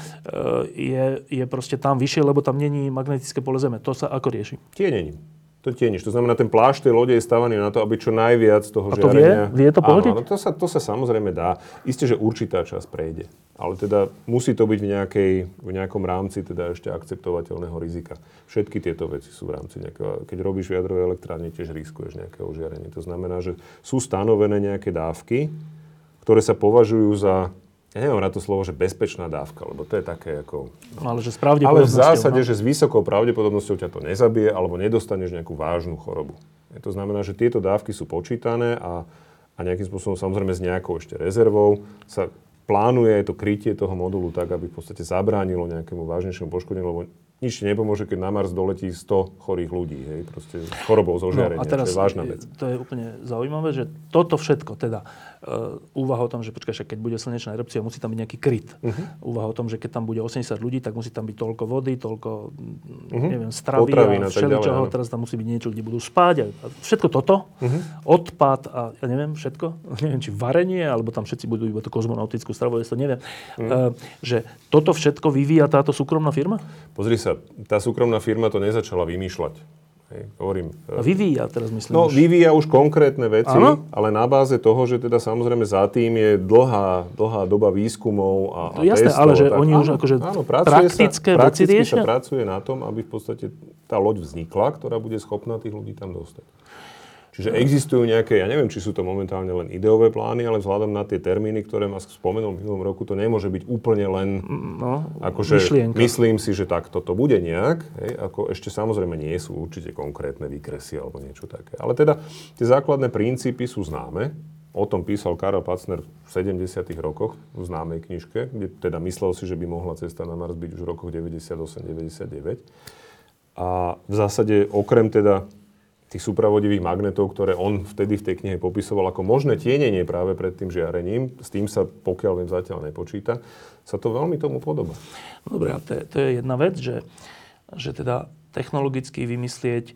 je, je proste tam vyššie, lebo tam není magnetické pole Zeme. To sa ako rieši? Tie není. To tieňiš. To znamená, ten plášť tej lode je stavaný na to, aby čo najviac toho žiarenia... A to žiarenia... vie? Vie to pohodiť? Áno, no to sa, to sa samozrejme dá. Isté, že určitá časť prejde. Ale teda musí to byť v, nejakej, v nejakom rámci teda ešte akceptovateľného rizika. Všetky tieto veci sú v rámci nejakého... Keď robíš jadrové elektrárne, tiež riskuješ nejaké ožiarenie. To znamená, že sú stanovené nejaké dávky, ktoré sa považujú za... Ja nemám rád to slovo, že bezpečná dávka, lebo to je také ako... No, ale, že ale v zásade, no? Že s vysokou pravdepodobnosťou ťa to nezabije, alebo nedostaneš nejakú vážnu chorobu. Je to znamená, že tieto dávky sú počítané a, a nejakým spôsobom, samozrejme s nejakou ešte rezervou, sa plánuje to krytie toho modulu tak, aby v podstate zabránilo nejakému vážnejšiemu poškodeniu, lebo nič nepomôže, keď na Mars doletí sto chorých ľudí, hej, proste s chorobou zo žiarenia, no, to je vážna vec. To je úplne zaujímavé, že toto všetko teda Uh, úvaha o tom, že počkaj, keď bude slnečná erupcia, musí tam byť nejaký kryt. Uh-huh. Úvaha o tom, že keď tam bude osemdesiat ľudí, tak musí tam byť toľko vody, toľko uh-huh. neviem, stravy a všeličoho. Teraz tam musí byť niečo, kde budú spáť. A, a všetko toto, uh-huh. odpad a ja neviem, všetko. Neviem, či varenie, alebo tam všetci budú iba tú kozmonautickú stravu, ja to neviem. Uh-huh. Uh, že toto všetko vyvíja táto súkromná firma? Pozri sa, tá súkromná firma to nezačala vymýšľať. Hej, hovorím, a vyvíja teraz myslím. No, vyvíja už konkrétne veci, ano? Ale na báze toho, že teda samozrejme za tým je dlhá, dlhá doba výskumov a, a jasné, testov. Ale že tak, oni áno, už akože áno, praktické sa, veci riešia? Sa pracuje na tom, aby v podstate tá loď vznikla, ktorá bude schopná tých ľudí tam dostať. Čiže existujú nejaké, ja neviem, či sú to momentálne len ideové plány, ale vzhľadom na tie termíny, ktoré Musk spomenul v minulom roku, to nemôže byť úplne len no, akože myšlienka. Myslím si, že tak toto bude nejak. Hej, ako ešte samozrejme nie sú určite konkrétne výkresy alebo niečo také. Ale teda tie základné princípy sú známe. O tom písal Karel Pacner v sedemdesiatych rokoch v známej knižke, kde teda myslel si, že by mohla cesta na Mars byť už v rokoch deväťdesiatosem deväťdesiatdeväť. A v zásade okrem teda tých súpravodivých magnetov, ktoré on vtedy v tej knihe popisoval ako možné tienenie práve pred tým žiarením, s tým sa, pokiaľ viem, zatiaľ nepočíta, sa to veľmi tomu podobá. Dobre, a to, to je jedna vec, že, že teda technologicky vymyslieť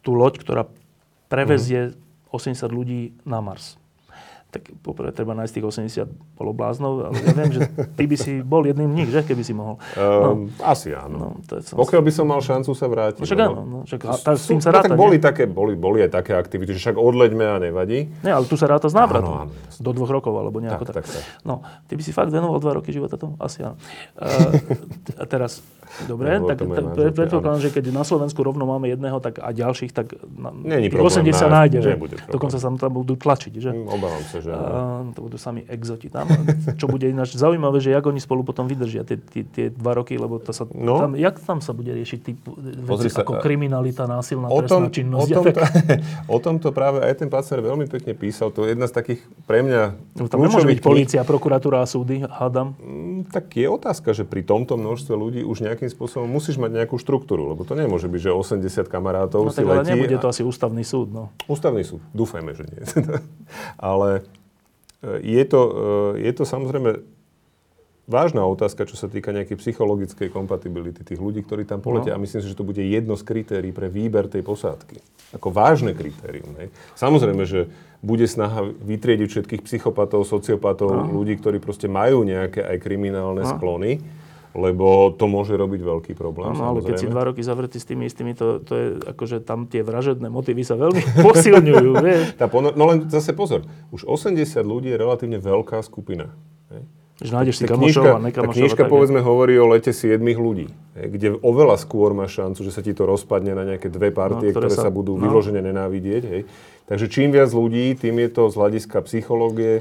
tú loď, ktorá prevezie mm. osemdesiat ľudí na Mars. Tak poprvé treba nájsť tých osemdesiat polobláznou, ale ja viem, že ty by si bol jedným z nich, že? Keby si mohol. No. Um, asi áno. No, pokiaľ by som mal šancu sa vrátiť. Však áno. No, však, a tá, s tým sa ráta, tak boli, také, boli, boli aj také aktivity, že však odleďme a nevadí. Nie, ale tu sa ráta s návratom. Áno, áno. Do dvoch rokov, alebo nejako tak. tak. tak, tak. No, ty by si fakt venoval dva roky života tomu? Asi áno. Uh, a teraz, dobre, no, tak predpokladám, že keď na Slovensku rovno máme jedného tak a ďalších, tak osemdesiat nájde. Dokonca sa tam budú tlačiť, že? Obávam sa. Uh, to budú sami exoti tam. Čo bude ináč zaujímavé, že jak oni spolu potom vydržia tie, tie, tie dva roky, lebo to sa, no. tam, jak tam sa bude riešiť typ, veci sa, ako kriminalita, násilná o tom, trestná činnosť. O, ja tom, tak... o tomto práve aj ten Pacner veľmi pekne písal. To je jedna z takých pre mňa no, tam nemôže byť polícia, prokuratúra a súdy, hádam. Mm, tak je otázka, že pri tomto množstve ľudí už nejakým spôsobom musíš mať nejakú štruktúru, lebo to nemôže byť, že osemdesiat kamarátov no, si letí. Ale nebude to a... asi ústavný súd. No. Ústavný súd, dúfajme, že nie. Ale je to, je to samozrejme vážna otázka, čo sa týka nejakej psychologickej kompatibility tých ľudí, ktorí tam poletia. No. A myslím si, že to bude jedno z kritérií pre výber tej posádky. Ako vážne kritérium. Hej. Samozrejme, že bude snaha vytriediť všetkých psychopatov, sociopatov, no. ľudí, ktorí proste majú nejaké aj kriminálne no. sklony, lebo to môže robiť veľký problém. No, ale keď si dva roky zavretý s tými istými, to, to je akože tam tie vražedné motívy sa veľmi posilňujú. ponor- no len zase pozor, už osemdesiat ľudí je relatívne veľká skupina. Hej. Že nájdeš si kamošov a nekamošov. Tá knižka, povedzme, hovorí o lete siedmich ľudí, kde oveľa skôr máš šancu, že sa ti to rozpadne na nejaké dve partie, no, ktoré, ktoré sa, sa budú no. vyložene nenávidieť. Hej. Takže čím viac ľudí, tým je to z hľadiska psychológie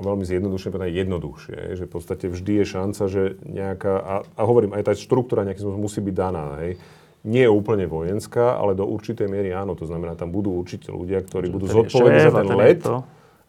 veľmi zjednodušene, pretože jednoduchšie. Hej. Že v podstate vždy je šanca, že nejaká, a, a hovorím, aj tá štruktúra nejakým spôsobom musí byť daná. Hej. Nie je úplne vojenská, ale do určitej miery áno. To znamená, tam budú určite ľudia, ktorí že budú zodpovední za ten let.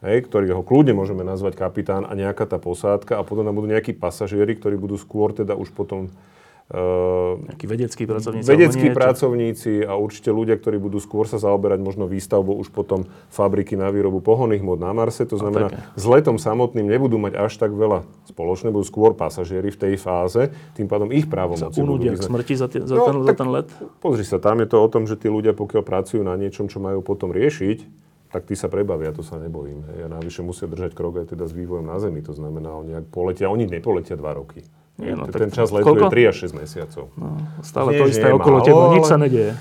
Hej, ktorý ho kľudne môžeme nazvať kapitán a nejaká tá posádka a potom tam budú nejakí pasažieri, ktorí budú skôr teda už potom uh, nejakí vedeckí pracovníci, vedeckí pracovníci a určite ľudia, ktorí budú skôr sa zaoberať možno výstavbou už potom fabriky na výrobu pohonných hmôt na Marse. To znamená, s letom samotným nebudú mať až tak veľa spoločné, budú skôr pasažieri v tej fáze, tým pádom ich právomoci budú vyznať. Sa unúdia k smrti za, t- za, no, ten, za ten let? Pozri sa, tam je to o tom, že tí ľudia pokiaľ pracujú na niečom, čo majú potom riešiť, tak tí sa prebavia, to sa nebojím. Hej. A navyše musia držať krok aj teda s vývojom na Zemi. To znamená, oni ak poletia, oni nepoletia dva roky. Nie, no, ten čas letu je tri až šesť mesiacov. No, stále nie, to isté okolo málo, teba, nič ale... sa nedeje.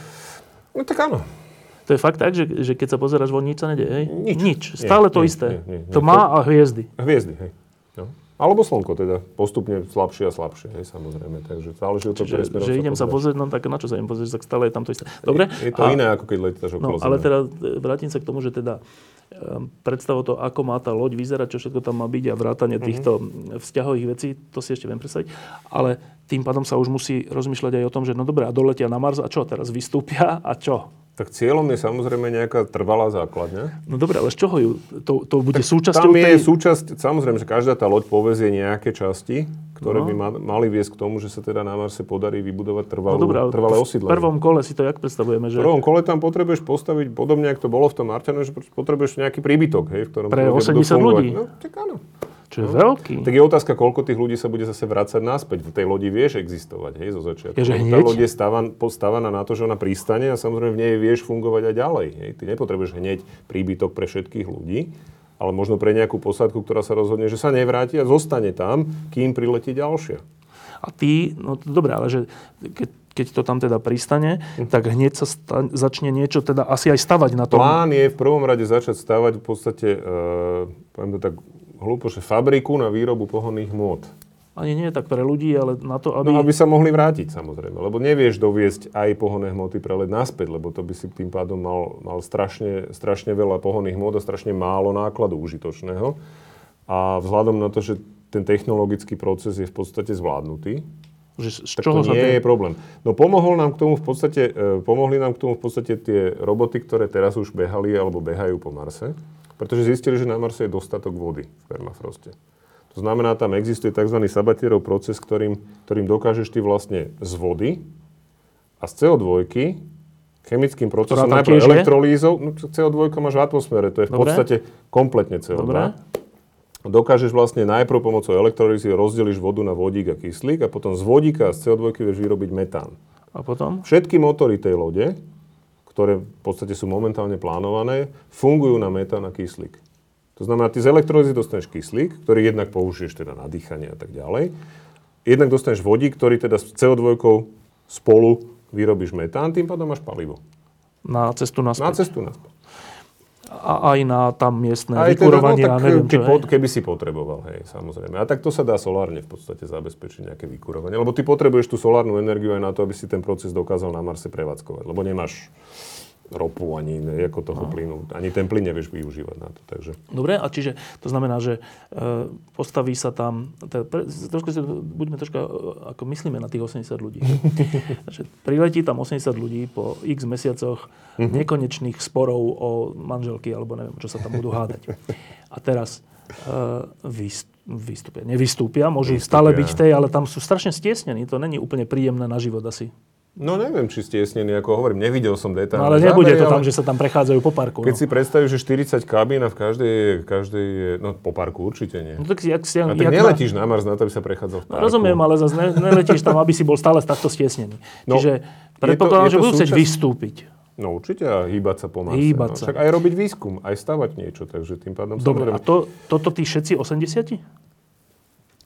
No tak áno. To je fakt tak, že, že keď sa pozeráš von, nič sa nedeje, hej? Nič. nič. Stále nie, to nie, isté. Nie, nie, nie. To má a hviezdy. Hviezdy, hej. No. Alebo slnko teda, postupne slabšie a slabšie, hej, samozrejme, takže záleží od toho, ktoré smerom sa pozrieš. Že idem sa pozrieť, no tak na čo sa idem pozrieť, tak stále je tam to isté. Dobre? Je, je to a, iné, ako keď letíš okolo Zeme. No, ale teda vrátim sa k tomu, že teda um, predstavo to, ako má tá loď vyzerať, čo všetko tam má byť a vrátanie týchto mm-hmm. vzťahových vecí, to si ešte viem predstaviť, ale tým pádom sa už musí rozmýšľať aj o tom, že no dobre, a doletia na Mars a čo teraz, vystúpia a čo? Tak cieľom je samozrejme nejaká trvalá základňa. No dobre, ale z čoho ju? To, to bude tak súčasťou tam je tej... súčasť, samozrejme, že každá tá loď povezie nejaké časti, ktoré no. by mali viesť k tomu, že sa teda na Marse podarí vybudovať trvalú, no dobré, trvalé osídlenie. V prvom kole si to jak predstavujeme? Že... V prvom kole tam potrebuješ postaviť, podobne ako to bolo v tom Marťane, že potrebuješ nejaký príbytok, hej, v ktorom pre osemdesiat ľudí. No, tak áno. Čo je no. veľký. Tak je otázka, koľko tých ľudí sa bude zase vracať naspäť. V tej lodi vieš existovať, hej, zo začiatku. Ja, tá loď je stavan, postavaná na to, že ona pristane a samozrejme v nej vieš fungovať aj ďalej. Hej. Ty nepotrebuješ hneď príbytok pre všetkých ľudí, ale možno pre nejakú posádku, ktorá sa rozhodne, že sa nevráti a zostane tam, kým priletí ďalšia. A ty, no dobré, ale že keď, keď to tam teda pristane, hm. tak hneď sa sta- začne niečo teda asi aj stavať na tom. Plán je v prvom rade začať stavať v podstate, e, poviem to tak, hlúpo, že fabriku na výrobu pohonných hmôt. Ani nie tak pre ľudí, ale na to, aby... No, aby sa mohli vrátiť, samozrejme. Lebo nevieš doviesť aj pohonné hmoty pre let naspäť, lebo to by si tým pádom mal, mal strašne, strašne veľa pohonných hmôt a strašne málo nákladu užitočného. A vzhľadom na to, že ten technologický proces je v podstate zvládnutý, že z čoho tak to nie tým... je problém. No pomohol nám k tomu v podstate, pomohli nám k tomu v podstate tie roboty, ktoré teraz už behali alebo behajú po Marse. Pretože zistili, že na Marse je dostatok vody v permafroste. To znamená, tam existuje tzv. Sabatierov proces, ktorým, ktorým dokážeš ty vlastne z vody a z cé ó dva chemickým procesom, najprv elektrolízou, no cé ó dva máš v atmosfére, to je v Dobre. podstate kompletne cé ó dva. Dobre. Dokážeš vlastne najprv pomocou elektrolízy rozdeliš vodu na vodík a kyslík a potom z vodíka a z cé ó dva vieš vyrobiť metán. A potom? Všetky motory tej lode, ktoré v podstate sú momentálne plánované, fungujú na metán a kyslík. To znamená, ty z elektrolízy dostaneš kyslík, ktorý jednak použiješ teda na dýchanie a tak ďalej. Jednak dostaneš vodík, ktorý teda s cé ó dva spolu vyrobíš metán, tým pádom máš palivo. Na cestu naspäť. Na cestu naspäť. A aj na tam miestne aj vykurovanie teda, no, tak, a neviem čo. Pod, keby si potreboval, hej, samozrejme. A tak to sa dá solárne v podstate zabezpečiť nejaké vykurovanie. Lebo ty potrebuješ tú solárnu energiu aj na to, aby si ten proces dokázal na Marse prevádzkovať. Lebo nemáš ropu ani nejako toho no. plynu. Ani ten plyn nevieš využívať na to. Takže. Dobre, a čiže to znamená, že e, postaví sa tam... Teda pre, trošku si, buďme troška, ako myslíme na tých osemdesiat ľudí. Priletí tam osemdesiat ľudí po x mesiacoch mm-hmm. nekonečných sporov o manželky, alebo neviem, čo sa tam budú hádať. A teraz e, výstup. Vystúpia, nevystúpia, môžu vystúpia. Stále byť tej, ale tam sú strašne stiesnení, to není úplne príjemné na život asi. No neviem, či stiesnený, ako hovorím, nevidel som detailne. No, ale nebude zábery, to tam, ale... že sa tam prechádzajú po parku. Keď no. si predstavíš, že štyridsať kabín a v každej, každej no po parku určite nie. No, tak, jak, jak, a tak neletíš na... na Mars na to, aby sa prechádzal v parku. No, rozumiem, ale zase ne, neletíš tam, aby si bol stále takto stiesnený. No, čiže predpokladám, že budú chcieť súčas... vystúpiť. No určite a hýbať sa po Marse. Hýbať no. sa. Však aj robiť výskum, aj stavať niečo, takže tým pádom... Dobre, samozrejme... a to, toto tí všetci osemdesiati?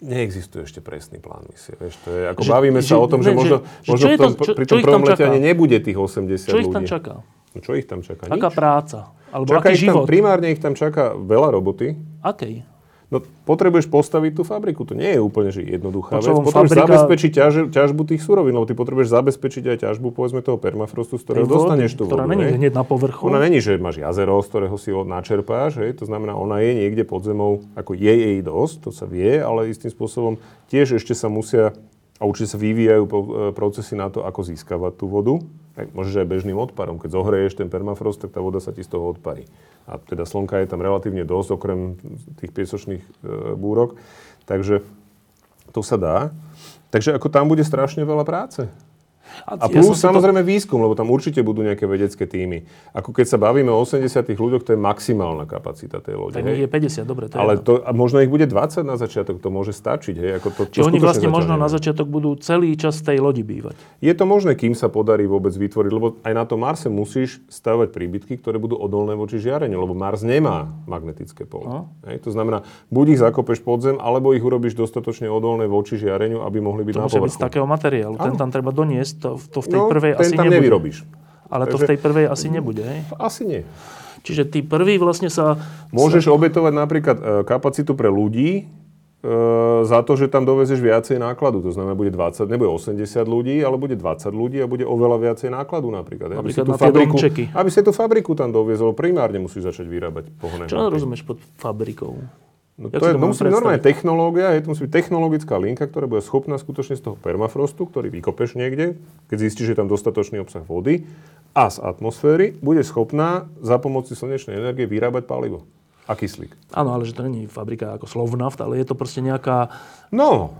Neexistuje ešte presný plán misie. Vieš, to je, ako že, bavíme že, sa o tom, ne, že možno, že, možno v tom, to, čo, pri tom prvom lete ani nebude tých osemdesiat ľudí. Čo ich tam čaká? No, čo ich tam čaká? Aká práca? Alebo čaká aký život? Tam, primárne ich tam čaká veľa roboty. Akej? No, potrebuješ postaviť tú fabriku. To nie je úplne že jednoduchá vec. Potrebuješ fabrika... zabezpečiť ťaž, ťažbu tých surovín, lebo ty potrebuješ zabezpečiť aj ťažbu, povedzme, toho permafrostu, z ktorého dostaneš tú vodu. Ktorá není hneď na povrchu. Ona není, že máš jazero, z ktorého si ho načerpáš. Hej? To znamená, ona je niekde pod zemou, ako je jej dosť, to sa vie, ale istým spôsobom tiež ešte sa musia, a určite sa vyvíjajú procesy na to, ako získavať tú vodu. Môžeš aj bežným odparom. Keď zohreješ ten permafrost, tak tá voda sa ti z toho odparí. A teda slnka je tam relatívne dosť, okrem tých piesočných e, búrok. Takže to sa dá. Takže ako tam bude strašne veľa práce. A, a plus ja samozrejme to... výskum, lebo tam určite budú nejaké vedecké týmy. Ako keď sa bavíme o osemdesiatych ľuďoch, to je maximálna kapacita tej lode. Tak je päťdesiat, dobre. To je ale to, a možno ich bude dvadsať na začiatok, to môže stačiť. Hej? Ako to, to čiže oni vlastne možno neviem. Na začiatok budú celý čas tej lodi bývať. Je to možné, kým sa podarí vôbec vytvoriť, lebo aj na tom Marse musíš stavať príbytky, ktoré budú odolné voči žiareniu, lebo Mars nemá magnetické pole. Hej? To znamená, buď ich zakopeš pod zem, alebo ich urobíš dostatočne odolné voči žiareniu, aby mohli byť to na povrchu. To musí byť z takého materiálu, ten tam treba doniesť. To, to v tej no, prvej asi tam nebude. Nevyrobíš. Ale takže, to v tej prvej asi nebude, hej? Asi nie. Čiže tí prví vlastne sa... Môžeš sa... obetovať napríklad e, kapacitu pre ľudí e, za to, že tam dovezeš viacej nákladu. To znamená, bude dvadsať, nebude osemdesiat ľudí, ale bude dvadsať ľudí a bude oveľa viacej nákladu napríklad. Aby napríklad na fabriku, aby si tú fabriku tam doviezol, primárne musíš začať vyrábať pohonné. Čo rozumieš pod fabrikou? No to, je, to musí byť normálne technológia, je to musí byť technologická linka, ktorá bude schopná skutočne z toho permafrostu, ktorý vykopeš niekde, keď zistíš, že je tam dostatočný obsah vody a z atmosféry, bude schopná za pomoci slnečnej energie vyrábať palivo a kyslík. Áno, ale že to není fabrika ako Slovnaft, ale je to proste nejaká... No...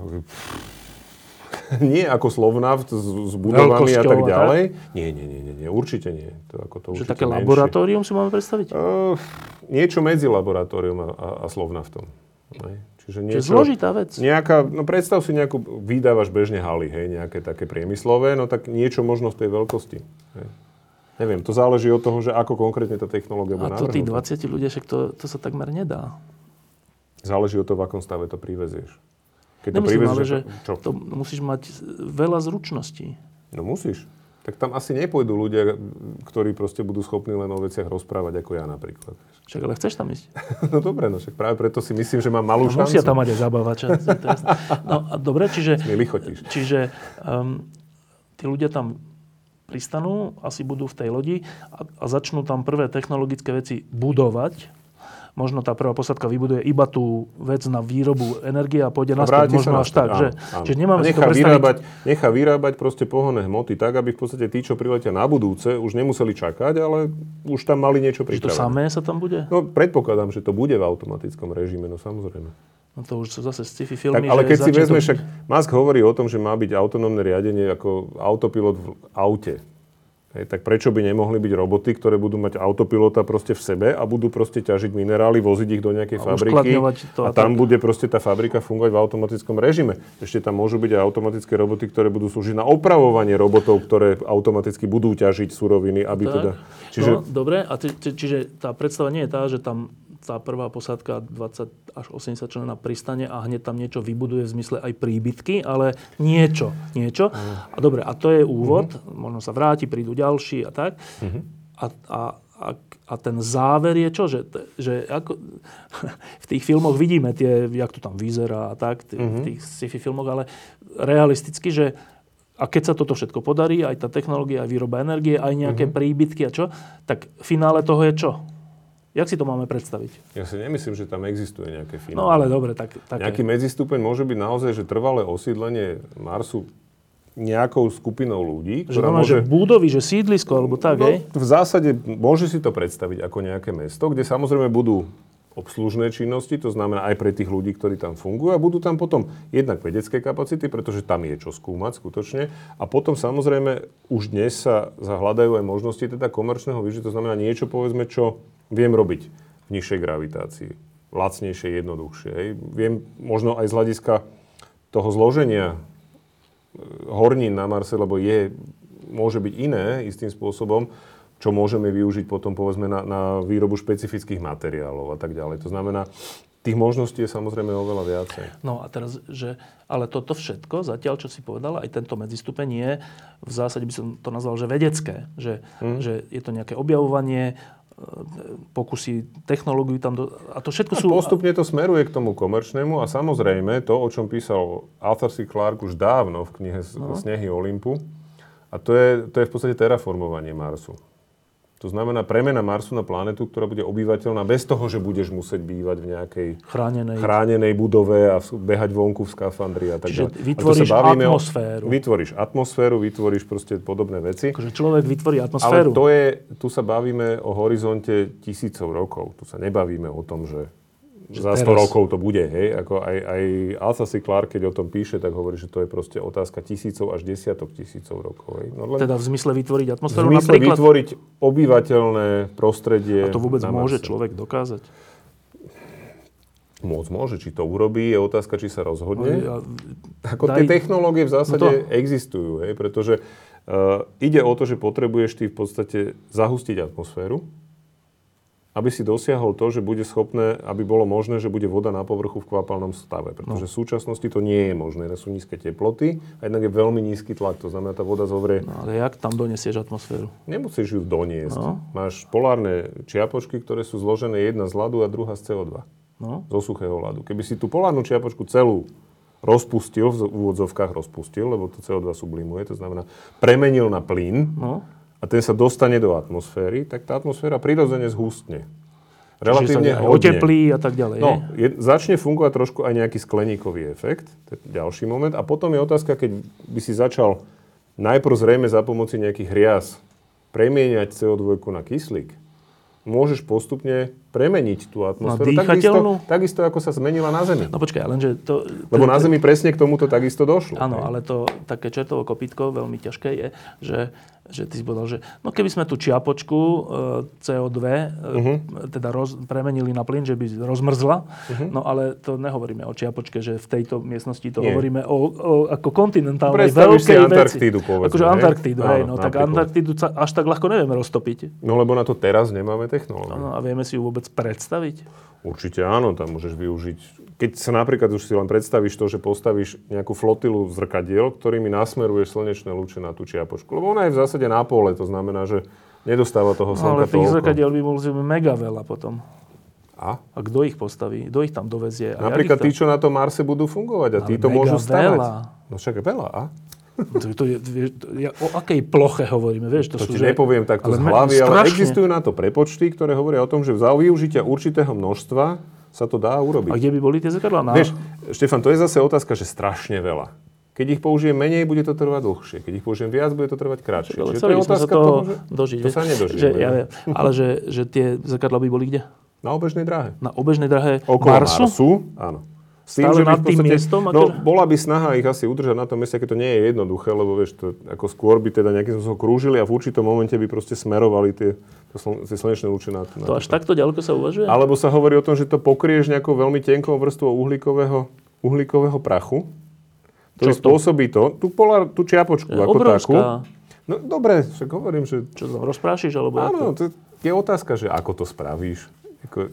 Nie ako Slovnaft s, s budovami a tak ďalej. Tak? Nie, nie, nie, nie, určite nie. To, ako to určite také menšie. Laboratórium si máme predstaviť? Uh, niečo medzi laboratórium a, a, a Slovnaftom. Ne? Čiže niečo... Čiže zložitá vec. Nejaká, no predstav si nejakú, vydávaš bežne haly, hej, nejaké také priemyslové, no tak niečo možno v tej veľkosti. Hej. Neviem, to záleží od toho, že ako konkrétne tá technológia bude navrhnutá. A to tí dvadsať ľudia, však to, to sa takmer nedá. Záleží od toho, v akom stave to privezieš. Keď nemyslím, to ale že čo? To musíš mať veľa zručností. No musíš. Tak tam asi nepôjdu ľudia, ktorí proste budú schopní len o veciach rozprávať, ako ja napríklad. Však, ale chceš tam ísť? No dobre, no však práve preto si myslím, že mám malú no, šancu. Musia tam mať aj zabávača. No a dobre, čiže... Čiže um, tí ľudia tam pristanú, asi budú v tej lodi a, a začnú tam prvé technologické veci budovať. Možno tá prvá posádka vybuduje iba tú vec na výrobu energie a pôjde naspäť, možno až tak, že? Čiže nemáme si to predstaviť. Nechá vyrábať proste pohonné hmoty tak, aby v podstate tí, čo priletia na budúce, už nemuseli čakať, ale už tam mali niečo pripravené. Čiže to samé sa tam bude? No, predpokladám, že to bude v automatickom režime, no samozrejme. No to už sú zase sci-fi filmy. Tak, ale keď si vezme, však Musk hovorí o tom, že má byť autonómne riadenie ako autopilot v aute. Hej, tak prečo by nemohli byť roboty, ktoré budú mať autopilota proste v sebe a budú proste ťažiť minerály, voziť ich do nejakej a fabriky a tam bude proste tá fabrika fungovať v automatickom režime. Ešte tam môžu byť aj automatické roboty, ktoré budú slúžiť na opravovanie robotov, ktoré automaticky budú ťažiť suroviny, aby tak. Teda... Čiže... No, dobre, a či, či, čiže tá predstava nie je tá, že tam tá prvá posádka dvadsať až osemdesiat členov na pristane a hneď tam niečo vybuduje v zmysle aj príbytky, ale niečo, niečo. A dobre, a to je úvod, mm-hmm. možno sa vráti, prídu ďalší a tak. Mm-hmm. A, a, a, a ten záver je čo? Že, že ako, v tých filmoch vidíme tie, jak to tam vyzerá a tak, t- mm-hmm. v tých sci-fi filmoch, ale realisticky, že a keď sa toto všetko podarí, aj tá technológia, aj výroba energie, aj nejaké mm-hmm. príbytky a čo, tak v finále toho je čo? Jak si to máme predstaviť? Ja si nemyslím, že tam existuje nejaké finále. No ale dobre, tak... Také. Nejaký medzistúpeň môže byť naozaj, že trvalé osídlenie Marsu nejakou skupinou ľudí, ktorá že, môže... Že budovy, že sídlisko, alebo tak, no, hej? V zásade môže si to predstaviť ako nejaké mesto, kde samozrejme budú obslužné činnosti, to znamená aj pre tých ľudí, ktorí tam fungujú a budú tam potom jednak vedecké kapacity, pretože tam je čo skúmať skutočne a potom samozrejme už dnes sa zahľadajú aj možnosti teda komerčného využitia, to znamená niečo povedzme, čo viem robiť v nižšej gravitácii, lacnejšie, jednoduchšie. Hej. Viem možno aj z hľadiska toho zloženia hornín na Marse, lebo je, môže byť iné istým spôsobom, čo môžeme využiť potom, povedzme, na, na výrobu špecifických materiálov a tak ďalej. To znamená, tých možností je samozrejme oveľa viacej. No a teraz, že, ale toto všetko, zatiaľ, čo si povedala, aj tento medzistupeň je, v zásade by som to nazval, že vedecké. Že, mm. že je to nejaké objavovanie, pokusy, technológiu tam... Do, a to všetko a sú... Postupne to smeruje k tomu komerčnému a samozrejme to, o čom písal Arthur C. Clarke už dávno v knihe no. Snehy Olympu, a to je, to je v podstate terraformovanie Marsu. To znamená premena Marsu na planetu, ktorá bude obývateľná bez toho, že budeš musieť bývať v nejakej chránenej, chránenej budove a behať vonku v skafandri a tak ďalej. Čiže vytvoríš atmosféru. O, vytvoríš atmosféru, vytvoríš proste podobné veci. Takže človek vytvorí atmosféru. Ale to je, tu sa bavíme o horizonte tisícov rokov. Tu sa nebavíme o tom, že, že za sto teraz... rokov to bude. Hej? Ako aj, aj Arthur C. Clarke, keď o tom píše, tak hovorí, že to je proste otázka tisícov až desiatok tisícov rokov. Hej? No, len... Teda v zmysle vytvoriť atmosféru napríklad? V zmysle napríklad... vytvoriť obyvateľné prostredie. A to vôbec môže človek dokázať? Môc môže. Či to urobí, je otázka, či sa rozhodne. Ja, Ako daj... tie technológie v zásade no to... existujú, hej? Pretože uh, ide o to, že potrebuješ ty v podstate zahustiť atmosféru, aby si dosiahol to, že bude schopné, aby bolo možné, že bude voda na povrchu v kvapalnom stave. Pretože no. v súčasnosti to nie je možné. Sú nízke teploty a jednak je veľmi nízky tlak. To znamená, tá voda zovrie... No ale jak tam doniesieš atmosféru? Nemusíš ju doniesť. No. Máš polárne čiapočky, ktoré sú zložené jedna z ľadu a druhá z cé ó dva. No. Zo suchého ľadu. Keby si tú polárnu čiapočku celú rozpustil, v úvodzovkách rozpustil, lebo to cé ó dva sublimuje, to znamená premenil na plyn, no. a ten sa dostane do atmosféry, tak tá atmosféra prirodzene zhustne. Relatívne hodne. Oteplí a tak ďalej. No, je, začne fungovať trošku aj nejaký skleníkový efekt, to je ďalší moment. A potom je otázka, keď by si začal najprv zrejme za pomoci nejakých hriaz premieňať cé ó dva na kyslík, môžeš postupne premeniť tú atmosféru. No, takisto, takisto, ako sa zmenila na Zemi. No počkaj, lenže to... Lebo na Zemi presne k tomuto takisto došlo. Áno, ale to také čertovo kopytko veľmi ťažké je, že že ty si povedal, že no keby sme tú čiapočku e, cé ó dva uh-huh. e, teda roz, premenili na plyn, že by rozmrzla, uh-huh. no ale to nehovoríme o čiapočke, že v tejto miestnosti to Nie. hovoríme o, o ako kontinentálnej Predstavíš veľkej veci. Antarktídu, povedzme. Akože Antarktídu, hej, no tak Antarktídu sa až tak ľahko nevieme roztopiť. No lebo na to teraz nemáme technológiu. No, no a vieme si ju vôbec predstaviť? Určite áno, tam môžeš využiť. Keď sa napríklad už si len predstavíš to, že postavíš nejakú flotilu zrkadiel, ktorými nasmeruješ slnečné lúče na tú čiapočku, lebo ona je v zásade na pole, to znamená, že nedostáva toho slnka no, ale toľko. Ale tých zrkadiel by bol mega veľa potom. A? A kto ich postaví? Kto ich tam dovezie? A napríklad tí, čo na tom Marse budú fungovať a tí to môžu stavať. Veľa. No však veľa, a? To, to je, to je, o akej ploche hovoríme, vieš? To, to sú, ti že... nepoviem takto ale z hlavy, strašne. Ale existujú na to prepočty, ktoré hovoria o tom, že za využitia určitého množstva sa to dá urobiť. A kde by boli tie zrkadlá? No. Vieš, Štefan, to je zase otázka, že strašne veľa. Keď ich použijem menej, bude to trvať dlhšie. Keď ich použijem viac, bude to trvať kratšie. Čiže to je otázka toho, že dožiť, to sa nedožije. Že, ja viem, ale že, že tie zrkadlá by boli kde? Na obežnej dráhe. Na obežnej dráhe okolo Marsu? Marsu, áno. S tým, stále nad tým podstate, miestom? No, akože... bola by snaha ich asi udržať na tom mieste, keď to nie je jednoduché, lebo vieš, to, ako skôr by teda nejakým spôsobom krúžili a v určitom momente by proste smerovali tie, tie slnečné lúče na to. To až takto ďaleko sa uvažuje? Alebo sa hovorí o tom, že to pokrieš nejakou veľmi tenkou vrstvou uhlíkového, uhlíkového prachu, ktorý to? spôsobí to, tú, polar, tú čiapočku je, ako obrovská. Takú. No dobre, však hovorím, že... Čo tam rozprášiš? Alebo áno, ako... to je otázka, že ako to spravíš.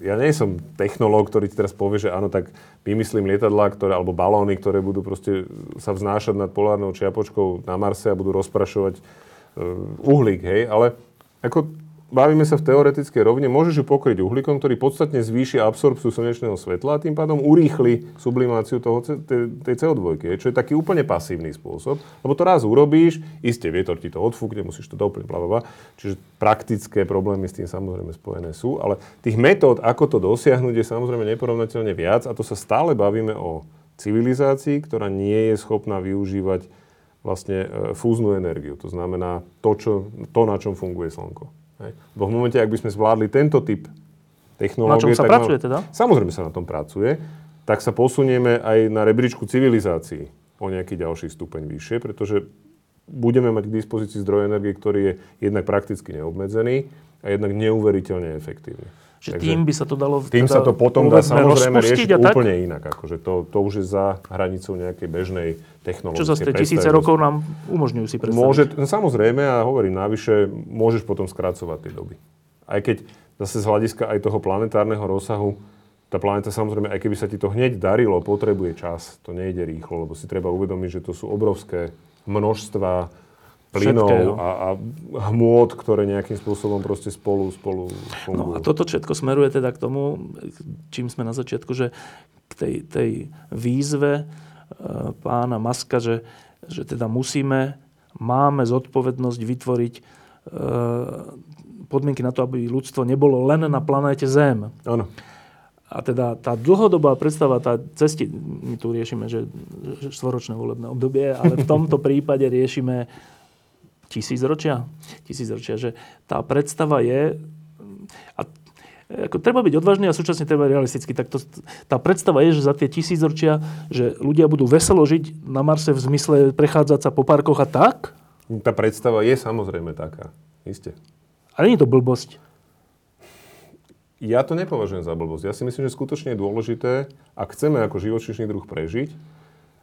Ja nie som technológ, ktorý ti teraz povie, že áno, tak vymyslím lietadlá, ktoré, alebo balóny, ktoré budú proste sa vznášať nad polárnou čiapočkou na Marse a budú rozprašovať uhlík, hej, ale ako bavíme sa v teoretickej rovine, môžeš ju pokryť uhlíkom, ktorý podstatne zvýši absorpciu slnečného svetla a tým pádom urýchli sublimáciu toho, tej, tej cé ó dva, čo je taký úplne pasívny spôsob, lebo to raz urobíš, iste vietor ti to odfúkne, musíš to doplniť, blablabla, čiže praktické problémy s tým samozrejme spojené sú, ale tých metód, ako to dosiahnuť, je samozrejme neporovnateľne viac a to sa stále bavíme o civilizácii, ktorá nie je schopná využívať vlastne fúznu energiu, to znamená to, čo, to na čom funguje slnko. Hej. Bo v momente, ak by sme zvládli tento typ technológie. Na čom sa tak pracuje teda? Samozrejme sa na tom pracuje. Tak sa posunieme aj na rebríčku civilizácií o nejaký ďalší stupeň vyššie, pretože budeme mať k dispozícii zdroj energie, ktorý je jednak prakticky neobmedzený a jednak neuveriteľne efektívny. Že takže tým by sa to dalo tým teda sa to potom dá samozrejme riešiť úplne inak. Akože to, to už je za hranicou nejakej bežnej technológie. Čo zase tisíce rokov nám umožňujú si predstaviť. Môže, no samozrejme, a hovorím, navyše môžeš potom skracovať tie doby. Aj keď zase z hľadiska aj toho planetárneho rozsahu, tá planéta samozrejme, aj keby sa ti to hneď darilo, potrebuje čas. To nejde rýchlo, lebo si treba uvedomiť, že to sú obrovské množstva plynov a, a hmôt, ktoré nejakým spôsobom proste spolu, spolu fungujú. No a toto všetko smeruje teda k tomu, čím sme na začiatku, že k tej, tej výzve pána Muska, že, že teda musíme, máme zodpovednosť vytvoriť e, podmienky na to, aby ľudstvo nebolo len na planéte Zem. Áno. A teda tá dlhodobá predstava, tá cesti, my tu riešime, že štvoročné volebné obdobie, ale v tomto prípade riešime tisícročia. Tisícročia, že tá predstava je, a ako, treba byť odvážny a súčasne treba realisticky, tak to, tá predstava je, že za tie tisícročia, že ľudia budú veselo žiť na Marse v zmysle prechádzať sa po parkoch a tak? Tá predstava je samozrejme taká, isté. Ale nie je to blbosť. Ja to nepovažujem za blbosť. Ja si myslím, že skutočne je dôležité, ak chceme ako živočíšny druh prežiť,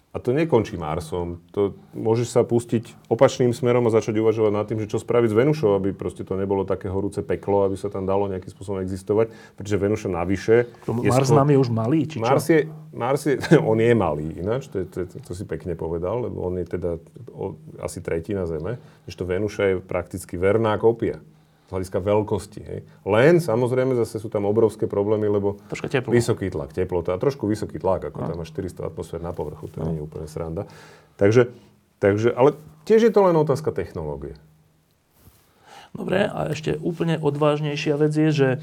a to nekončí Marsom, to môžeš sa pustiť opačným smerom a začať uvažovať nad tým, že čo spraviť s Venušou, aby proste to nebolo také horúce peklo, aby sa tam dalo nejakým spôsobom existovať, pretože Venuša navyše... Mars nám je už malý, či čo? Mars je, Mars je, on je malý ináč, to, to, to, to si pekne povedal, lebo on je teda o, asi tretina Zeme, že to Venuša je prakticky verná kopia z hľadiska veľkosti. Hej. Len, samozrejme, zase sú tam obrovské problémy, lebo vysoký tlak, teplota a trošku vysoký tlak, ako no. Tam máš štyristo atmosfér na povrchu, to no. Nie je úplne sranda. Takže, takže, ale tiež je to len otázka technológie. Dobre, a ešte úplne odvážnejšia vec je, že e,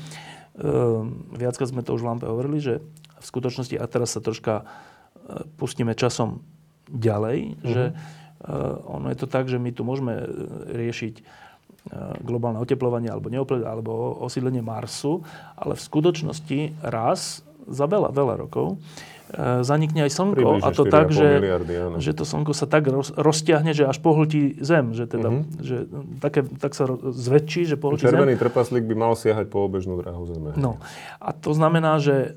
viackrát sme to už v Lampe hovorili, že v skutočnosti, a teraz sa troška e, pustíme časom ďalej, mm-hmm. že e, ono je to tak, že my tu môžeme riešiť globálne oteplovanie alebo, alebo osídlenie Marsu, ale v skutočnosti raz za veľa, veľa rokov e, zanikne aj Slnko. Približne a to tak, že, že to Slnko sa tak roz, rozťahne, že až pohltí Zem. Že teda, mm-hmm. že také, tak sa zväčší, že pohltí Červený Zem. Červený trpaslík by mal siahať po obežnú dráhu Zeme. No. A to znamená, že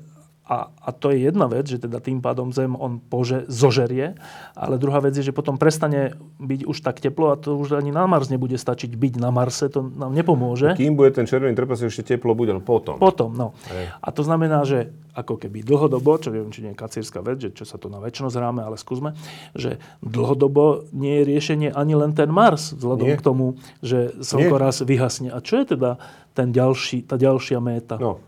A, a to je jedna vec, že teda tým pádom Zem on pože, zožerie, ale druhá vec je, že potom prestane byť už tak teplo a to už ani na Mars nebude stačiť byť na Marse, to nám nepomôže. Kým bude ten červený trpas, ešte teplo bude, ale potom. Potom, no. Ej. A to znamená, že ako keby dlhodobo, čo neviem, či nie je kacírska vec, že čo sa to na väčšnosť hráme, ale skúsme, že dlhodobo nie je riešenie ani len ten Mars, vzhľadom nie. K tomu, že Slnko raz vyhasne. A čo je teda ten ďalší, tá ďalšia méta? No,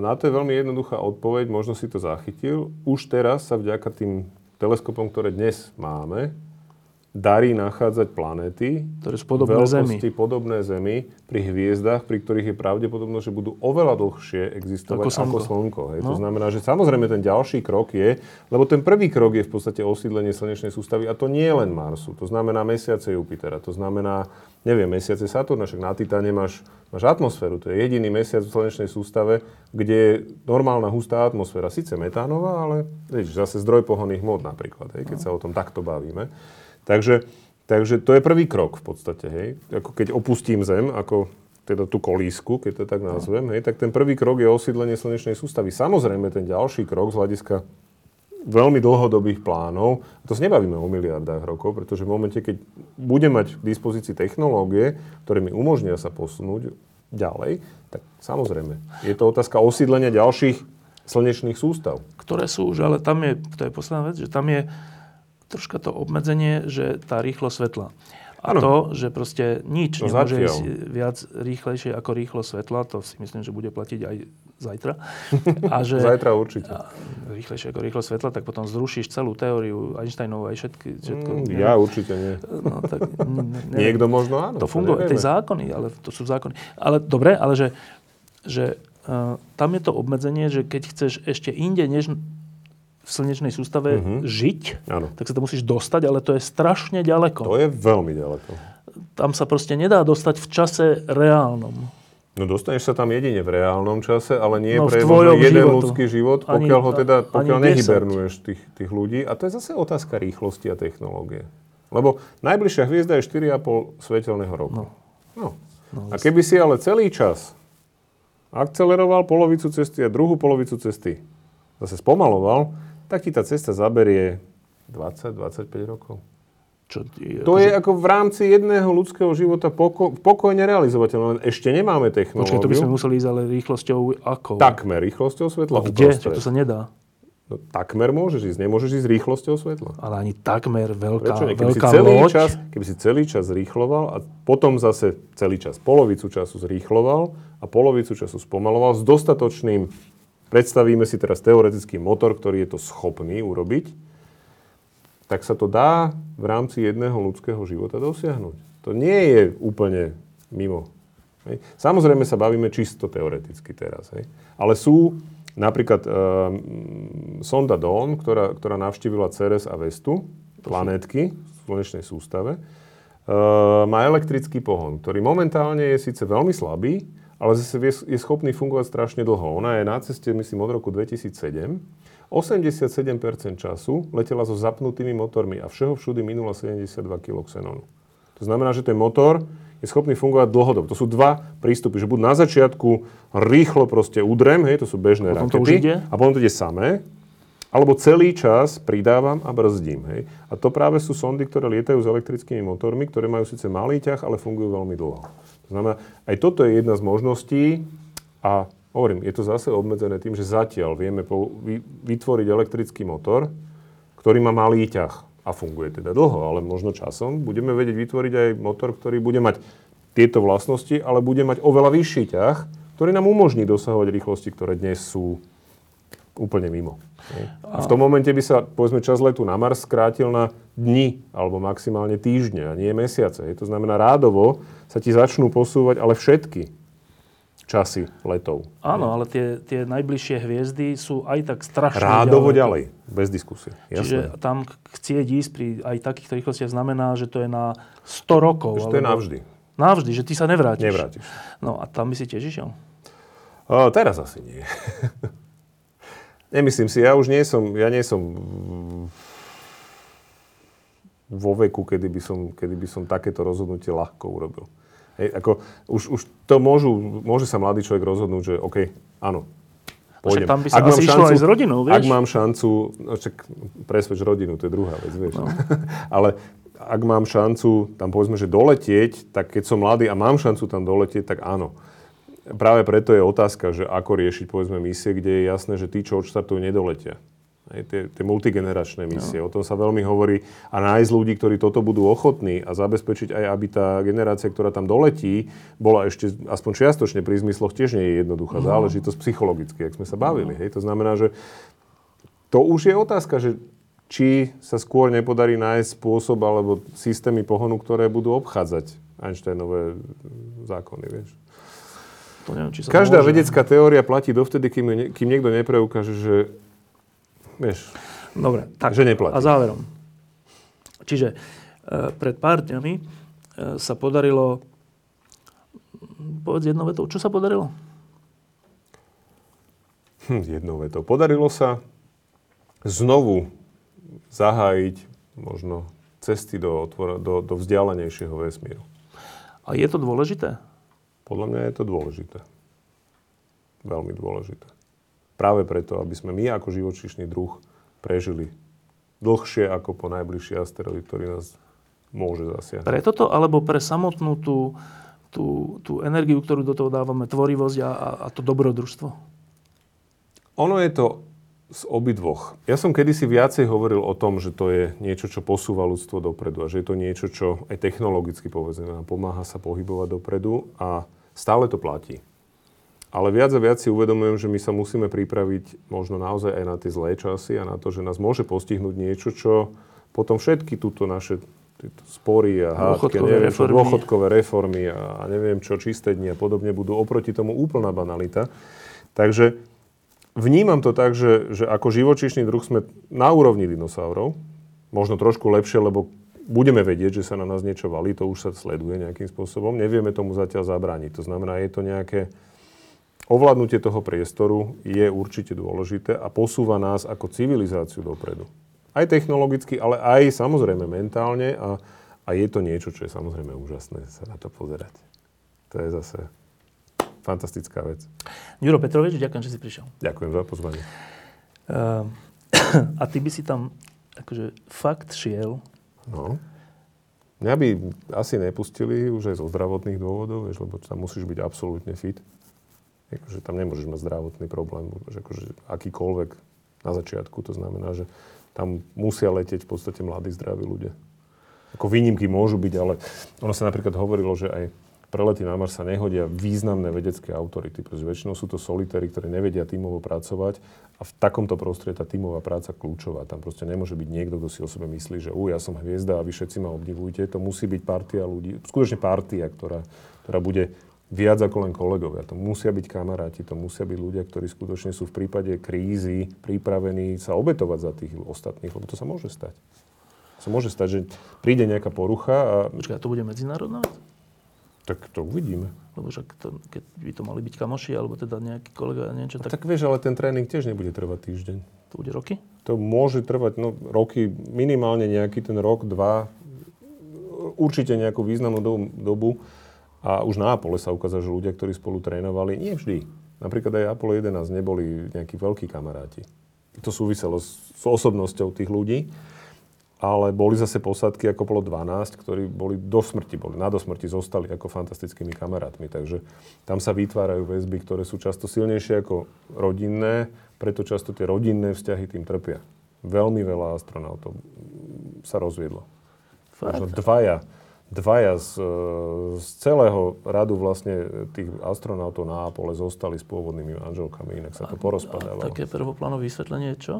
na to je veľmi jednoduchá odpoveď, možno Možno si to zachytil. Už teraz sa vďaka tým teleskopom, ktoré dnes máme, darí nachádzať planéty, ktoré sú podobné Zemi. podobné Zemi pri hviezdách, pri ktorých je pravdepodobno, že budú oveľa dlhšie existovať ako Slnko. Ako slnko hej. No. To znamená, že samozrejme ten ďalší krok je, lebo ten prvý krok je v podstate osídlenie slnečnej sústavy a to nie len Marsu. To znamená mesiace Jupitera, to znamená, neviem, mesiace Saturna, však na Titáne máš Máš atmosféru, to je jediný mesiac v slnečnej sústave, kde je normálna hustá atmosféra, síce metánová, ale vieš, zase zdroj pohonných hmôt napríklad, hej, keď sa o tom takto bavíme. Takže, takže to je prvý krok v podstate, hej. Ako keď opustím Zem, ako teda tú kolísku, keď to tak nazvem, hej, tak ten prvý krok je osídlenie slnečnej sústavy. Samozrejme, ten ďalší krok z hľadiska veľmi dlhodobých plánov, a to sa nebavíme o miliardách rokov, pretože v momente, keď budem mať k dispozícii technológie, ktoré mi umožnia sa posunúť ďalej, tak samozrejme, je to otázka osídlenia ďalších slnečných sústav. Ktoré sú už, ale tam je, to je posledná vec, že tam je troška to obmedzenie, že tá rýchlosť svetla. A ano. To, že proste nič no nemôže ísť viac rýchlejšie ako rýchlosť svetla, to si myslím, že bude platiť aj zajtra. A že zajtra určite. A rýchlejšie ako rýchlosť svetla, tak potom zrušíš celú teóriu Einsteinovú aj všetky. Všetko, mm, ja určite nie. No, tak, ne, niekto možno áno. To funguje, tie zákony, ale to sú zákony. Ale dobre, ale že, že uh, tam je to obmedzenie, že keď chceš ešte inde, než v slnečnej sústave mm-hmm. žiť, ano. Tak sa to musíš dostať, ale to je strašne ďaleko. To je veľmi ďaleko. Tam sa proste nedá dostať v čase reálnom. No dostaneš sa tam jedine v reálnom čase, ale nie no, pre jeden životu. Ľudský život, pokiaľ ani, ho teda, pokiaľ nehybernuješ tých, tých ľudí. A to je zase otázka rýchlosti a technológie. Lebo najbližšia hviezda je štyri a pol svetelného roku. No. No. No, a keby si ale celý čas akceleroval polovicu cesty a druhú polovicu cesty, zase spomaloval, tak ti tá cesta zaberie dvadsať až dvadsaťpäť rokov. Čo je, to je že... ako v rámci jedného ľudského života poko- pokojne realizovateľné. Ešte nemáme technológiu. Počkej, to by sme museli ísť ale rýchlosťou ako? Takmer rýchlosťou svetla. A kde? Uprostred. To sa nedá. No, takmer môžeš ísť. Nemôžeš ísť rýchlosťou svetla. Ale ani takmer veľká, keby veľká si celý loď. Čas, keby si celý čas rýchloval a potom zase celý čas polovicu času zrýchloval a polovicu času spomaloval s dostatočným, predstavíme si teraz teoretický motor, ktorý je to schopný urobiť, tak sa to dá v rámci jedného ľudského života dosiahnuť. To nie je úplne mimo. Hej. Samozrejme sa bavíme čisto teoreticky teraz. Hej. Ale sú napríklad um, sonda Dawn, ktorá, ktorá navštívila Ceres a Vestu, planétky v slnečnej sústave, uh, má elektrický pohon, ktorý momentálne je síce veľmi slabý, ale zase je schopný fungovať strašne dlho. Ona je na ceste, myslím, od roku dvetisícsedem. osemdesiatsedem percent času letela so zapnutými motormi a všeho všudy minula sedemdesiatdva kilogramov xenonu. To znamená, že ten motor je schopný fungovať dlhodobo. To sú dva prístupy, že buď na začiatku rýchlo proste udrem, hej, to sú bežné potom rakety, a potom to ide samé, alebo celý čas pridávam a brzdím, hej. A to práve sú sondy, ktoré lietajú s elektrickými motormi, ktoré majú síce malý ťah, ale fungujú veľmi dlho. To znamená, aj toto je jedna z možností a hovorím, je to zase obmedzené tým, že zatiaľ vieme vytvoriť elektrický motor, ktorý má malý ťah a funguje teda dlho, ale možno časom budeme vedieť vytvoriť aj motor, ktorý bude mať tieto vlastnosti, ale bude mať oveľa vyšší ťah, ktorý nám umožní dosahovať rýchlosti, ktoré dnes sú úplne mimo. A v tom momente by sa, povedzme, čas letu na Mars skrátil na dni alebo maximálne týždne a nie mesiace. To znamená, rádovo sa ti začnú posúvať ale všetky časy letov. Áno, ale tie, tie najbližšie hviezdy sú aj tak strašne rádovo ďalej. ďalej, bez diskusie. Jasné. Čiže tam chcieť ísť pri aj takýchto rýchlostiach znamená, že to je na sto rokov. Že to je navždy. Navždy, že ty sa nevrátiš. Nevrátiš. No a tam by si tiež išiel? O, teraz asi nie. Nemyslím si, ja už nie som, ja nie som vo veku, kedy by som, kedy by som takéto rozhodnutie ľahko urobil. Hej, ako už, už to môžu, môže sa mladý človek rozhodnúť, že OK, áno, pôjdem. Však tam by sa ak asi šancu, išlo aj s rodinou, vieš? Ak mám šancu, však presvedč rodinu, to je druhá vec, vieš. No. Ale ak mám šancu tam povedzme, že doletieť, tak keď som mladý a mám šancu tam doletieť, tak áno. Práve preto je otázka, že ako riešiť povedzme misie, kde je jasné, že tí, čo odštartujú, nedoletia. Hej, tie, tie multigeneračné misie, no. O tom sa veľmi hovorí a nájsť ľudí, ktorí toto budú ochotní a zabezpečiť aj, aby tá generácia, ktorá tam doletí, bola ešte aspoň čiastočne pri zmysloch, tiež nie je jednoduchá no. záležitosť psychologicky, jak sme sa bavili. No. Hej, to znamená, že to už je otázka, že či sa skôr nepodarí nájsť spôsob alebo systémy pohonu, ktoré budú obchádzať Einsteinové zákony, vieš. To neviem, či sa Každá môže. Vedecká teória platí dovtedy, kým, ne, kým niekto nepreukáže, že vieš, dobre, tak, že neplatí. A záverom. Čiže e, pred pár dňami e, sa podarilo, povedz jednou vetou, čo sa podarilo? Hm, jednou vetou. Podarilo sa znovu zahájiť možno cesty do, otvor- do, do vzdialenejšieho vesmíru. A je to dôležité? Podľa mňa je to dôležité. Veľmi dôležité. Práve preto, aby sme my ako živočíšny druh prežili dlhšie ako po najbližší asteroid, ktorý nás môže zasiahnuť. Pre toto alebo pre samotnú tú, tú, tú energiu, ktorú do toho dávame, tvorivosť a, a to dobrodružstvo? Ono je to z obidvoch. Ja som kedysi viacej hovoril o tom, že to je niečo, čo posúva ľudstvo dopredu a že je to niečo, čo aj technologicky povedzme pomáha sa pohybovať dopredu a stále to platí. Ale viac a viac si uvedomujem, že my sa musíme pripraviť možno naozaj aj na tie zlé časy a na to, že nás môže postihnúť niečo, čo potom všetky túto naše títo spory a hádky, neviem, čo, dôchodkové reformy a, a neviem čo, čisté dni a podobne budú oproti tomu úplná banalita. Takže vnímam to tak, že, že ako živočíšny druh sme na úrovni dinosaurov, možno trošku lepšie, lebo budeme vedieť, že sa na nás niečo valí, to už sa sleduje nejakým spôsobom. Nevieme tomu zatiaľ zabrániť. To znamená, je to nejaké ovládnutie toho priestoru, je určite dôležité a posúva nás ako civilizáciu dopredu. Aj technologicky, ale aj samozrejme mentálne a, a je to niečo, čo je samozrejme úžasné sa na to pozerať. To je zase fantastická vec. Ďuro Petrovič, ďakujem, že si prišiel. Ďakujem za pozvanie. Uh, a ty by si tam akože fakt šiel? No. Mňa by asi nepustili už aj zo zdravotných dôvodov, vieš, lebo tam musíš byť absolútne fit. Akože tam nemôžeš mať zdravotný problém, akože akýkoľvek na začiatku. To znamená, že tam musia letieť v podstate mladí, zdraví ľudia. Ako výnimky môžu byť, ale ono sa napríklad hovorilo, že aj prelety na Mars sa nehodia významné vedecké autority, pretože väčšinou sú to solitári, ktorí nevedia tímovo pracovať a v takomto prostredí tá tímová práca kľúčová. Tam proste nemôže byť niekto, kto si o sebe myslí, že u, ja som hviezda a vy všetci ma obdivujte. To musí byť partia ľudí, skutočne partia, ktorá, ktorá bude viac ako len kolegovia. To musia byť kamaráti, to musia byť ľudia, ktorí skutočne sú v prípade krízy pripravení sa obetovať za tých ostatných, lebo to sa môže stať. Sa môže stať, že príde nejaká porucha a... Počkaj, to bude medzinárodná? Tak to uvidíme. Lebo však to, keď by to mali byť kamoši, alebo teda nejaký kolega, niečo tak... Tak vieš, ale ten tréning tiež nebude trvať týždeň. To bude roky? To môže trvať, no roky, minimálne nejaký ten rok, dva, určite nejakú významnú dobu. A už na Apole sa ukázalo, že ľudia, ktorí spolu trénovali, nie vždy. Napríklad aj Apollo jedenásť neboli nejakí veľkí kamaráti. To súviselo s osobnosťou tých ľudí. Ale boli zase posádky ako Apollo dvanásť, ktorí boli do smrti, boli na do smrti, zostali ako fantastickými kamarátmi. Takže tam sa vytvárajú väzby, ktoré sú často silnejšie ako rodinné, preto často tie rodinné vzťahy tým trpia. Veľmi veľa astronautov sa rozviedlo. Možno dvaja, dvaja z, z celého radu vlastne tých astronautov na Apollo zostali s pôvodnými manželkami, inak sa to porozpadávalo. A také prvoplánové vysvetlenie je čo?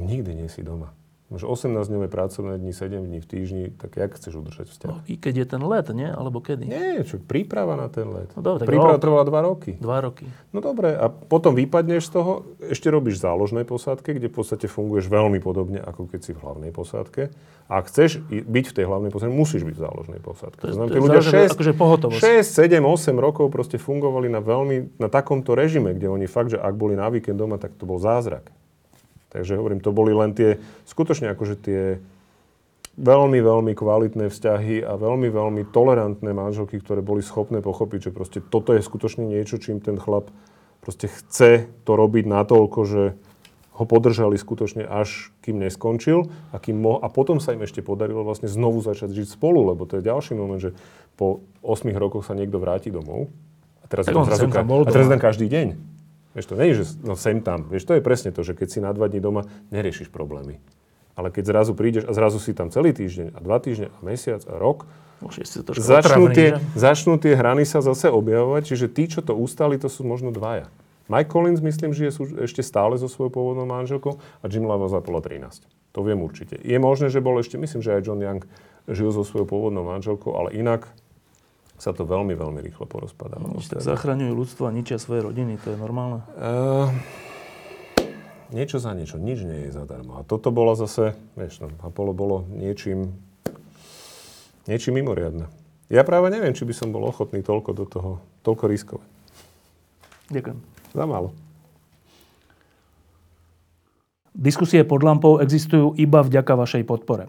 Nikdy nie si doma. Máš osemnásťdňové pracovné dni, sedem dní v týždni, tak jak chceš udržať vzťah? No, i keď je ten let, nie? Alebo kedy? Nie, čo, príprava na ten let. No, dobre, príprava rok. Trvala dva roky. dva roky. No dobre, a potom vypadneš z toho, ešte robíš v záložnej posádke, kde v podstate funguješ veľmi podobne, ako keď si v hlavnej posádke. A chceš byť v tej hlavnej posádke, musíš byť v záložnej posádke. To, to znamená, tí ľudia šesť, sedem, osem rokov proste fungovali na veľmi, na takomto režime, kde oni fakt, že ak boli na víkend doma, tak to bol zázrak. Takže hovorím, to boli len tie, skutočne akože tie veľmi, veľmi kvalitné vzťahy a veľmi, veľmi tolerantné manželky, ktoré boli schopné pochopiť, že proste toto je skutočne niečo, čím ten chlap proste chce to robiť natoľko, že ho podržali skutočne až kým neskončil a, kým mo- a potom sa im ešte podarilo vlastne znovu začať žiť spolu, lebo to je ďalší moment, že po osem rokoch sa niekto vráti domov a teraz je tam každý deň. Vieš, to nie je, že no, sem tam. Vieš, to je presne to, že keď si na dva dní doma, neriešiš problémy. Ale keď zrazu prídeš a zrazu si tam celý týždeň a dva týždne a mesiac a rok, začnú, otravný, tie, začnú tie hrany sa zase objavovať. Čiže tí, čo to ustali, to sú možno dvaja. Mike Collins, myslím, žije ešte stále so svojou pôvodnou manželkou a Jim Lavazza bola trinásť. To viem určite. Je možné, že bol ešte, myslím, že aj John Young žil so svojou pôvodnou manželkou, ale inak sa to veľmi, veľmi rýchlo porozpadalo. No, zachraňujú ľudstvo a ničia svoje rodiny, to je normálne? Uh, niečo za niečo, nič nie je zadarmo. A toto bolo zase, vieš, no, Apollo bolo niečím, niečím mimoriadne. Ja práve neviem, či by som bol ochotný toľko do toho, toľko riskovať. Ďakujem. Za málo. Diskusie pod lampou existujú iba vďaka vašej podpore.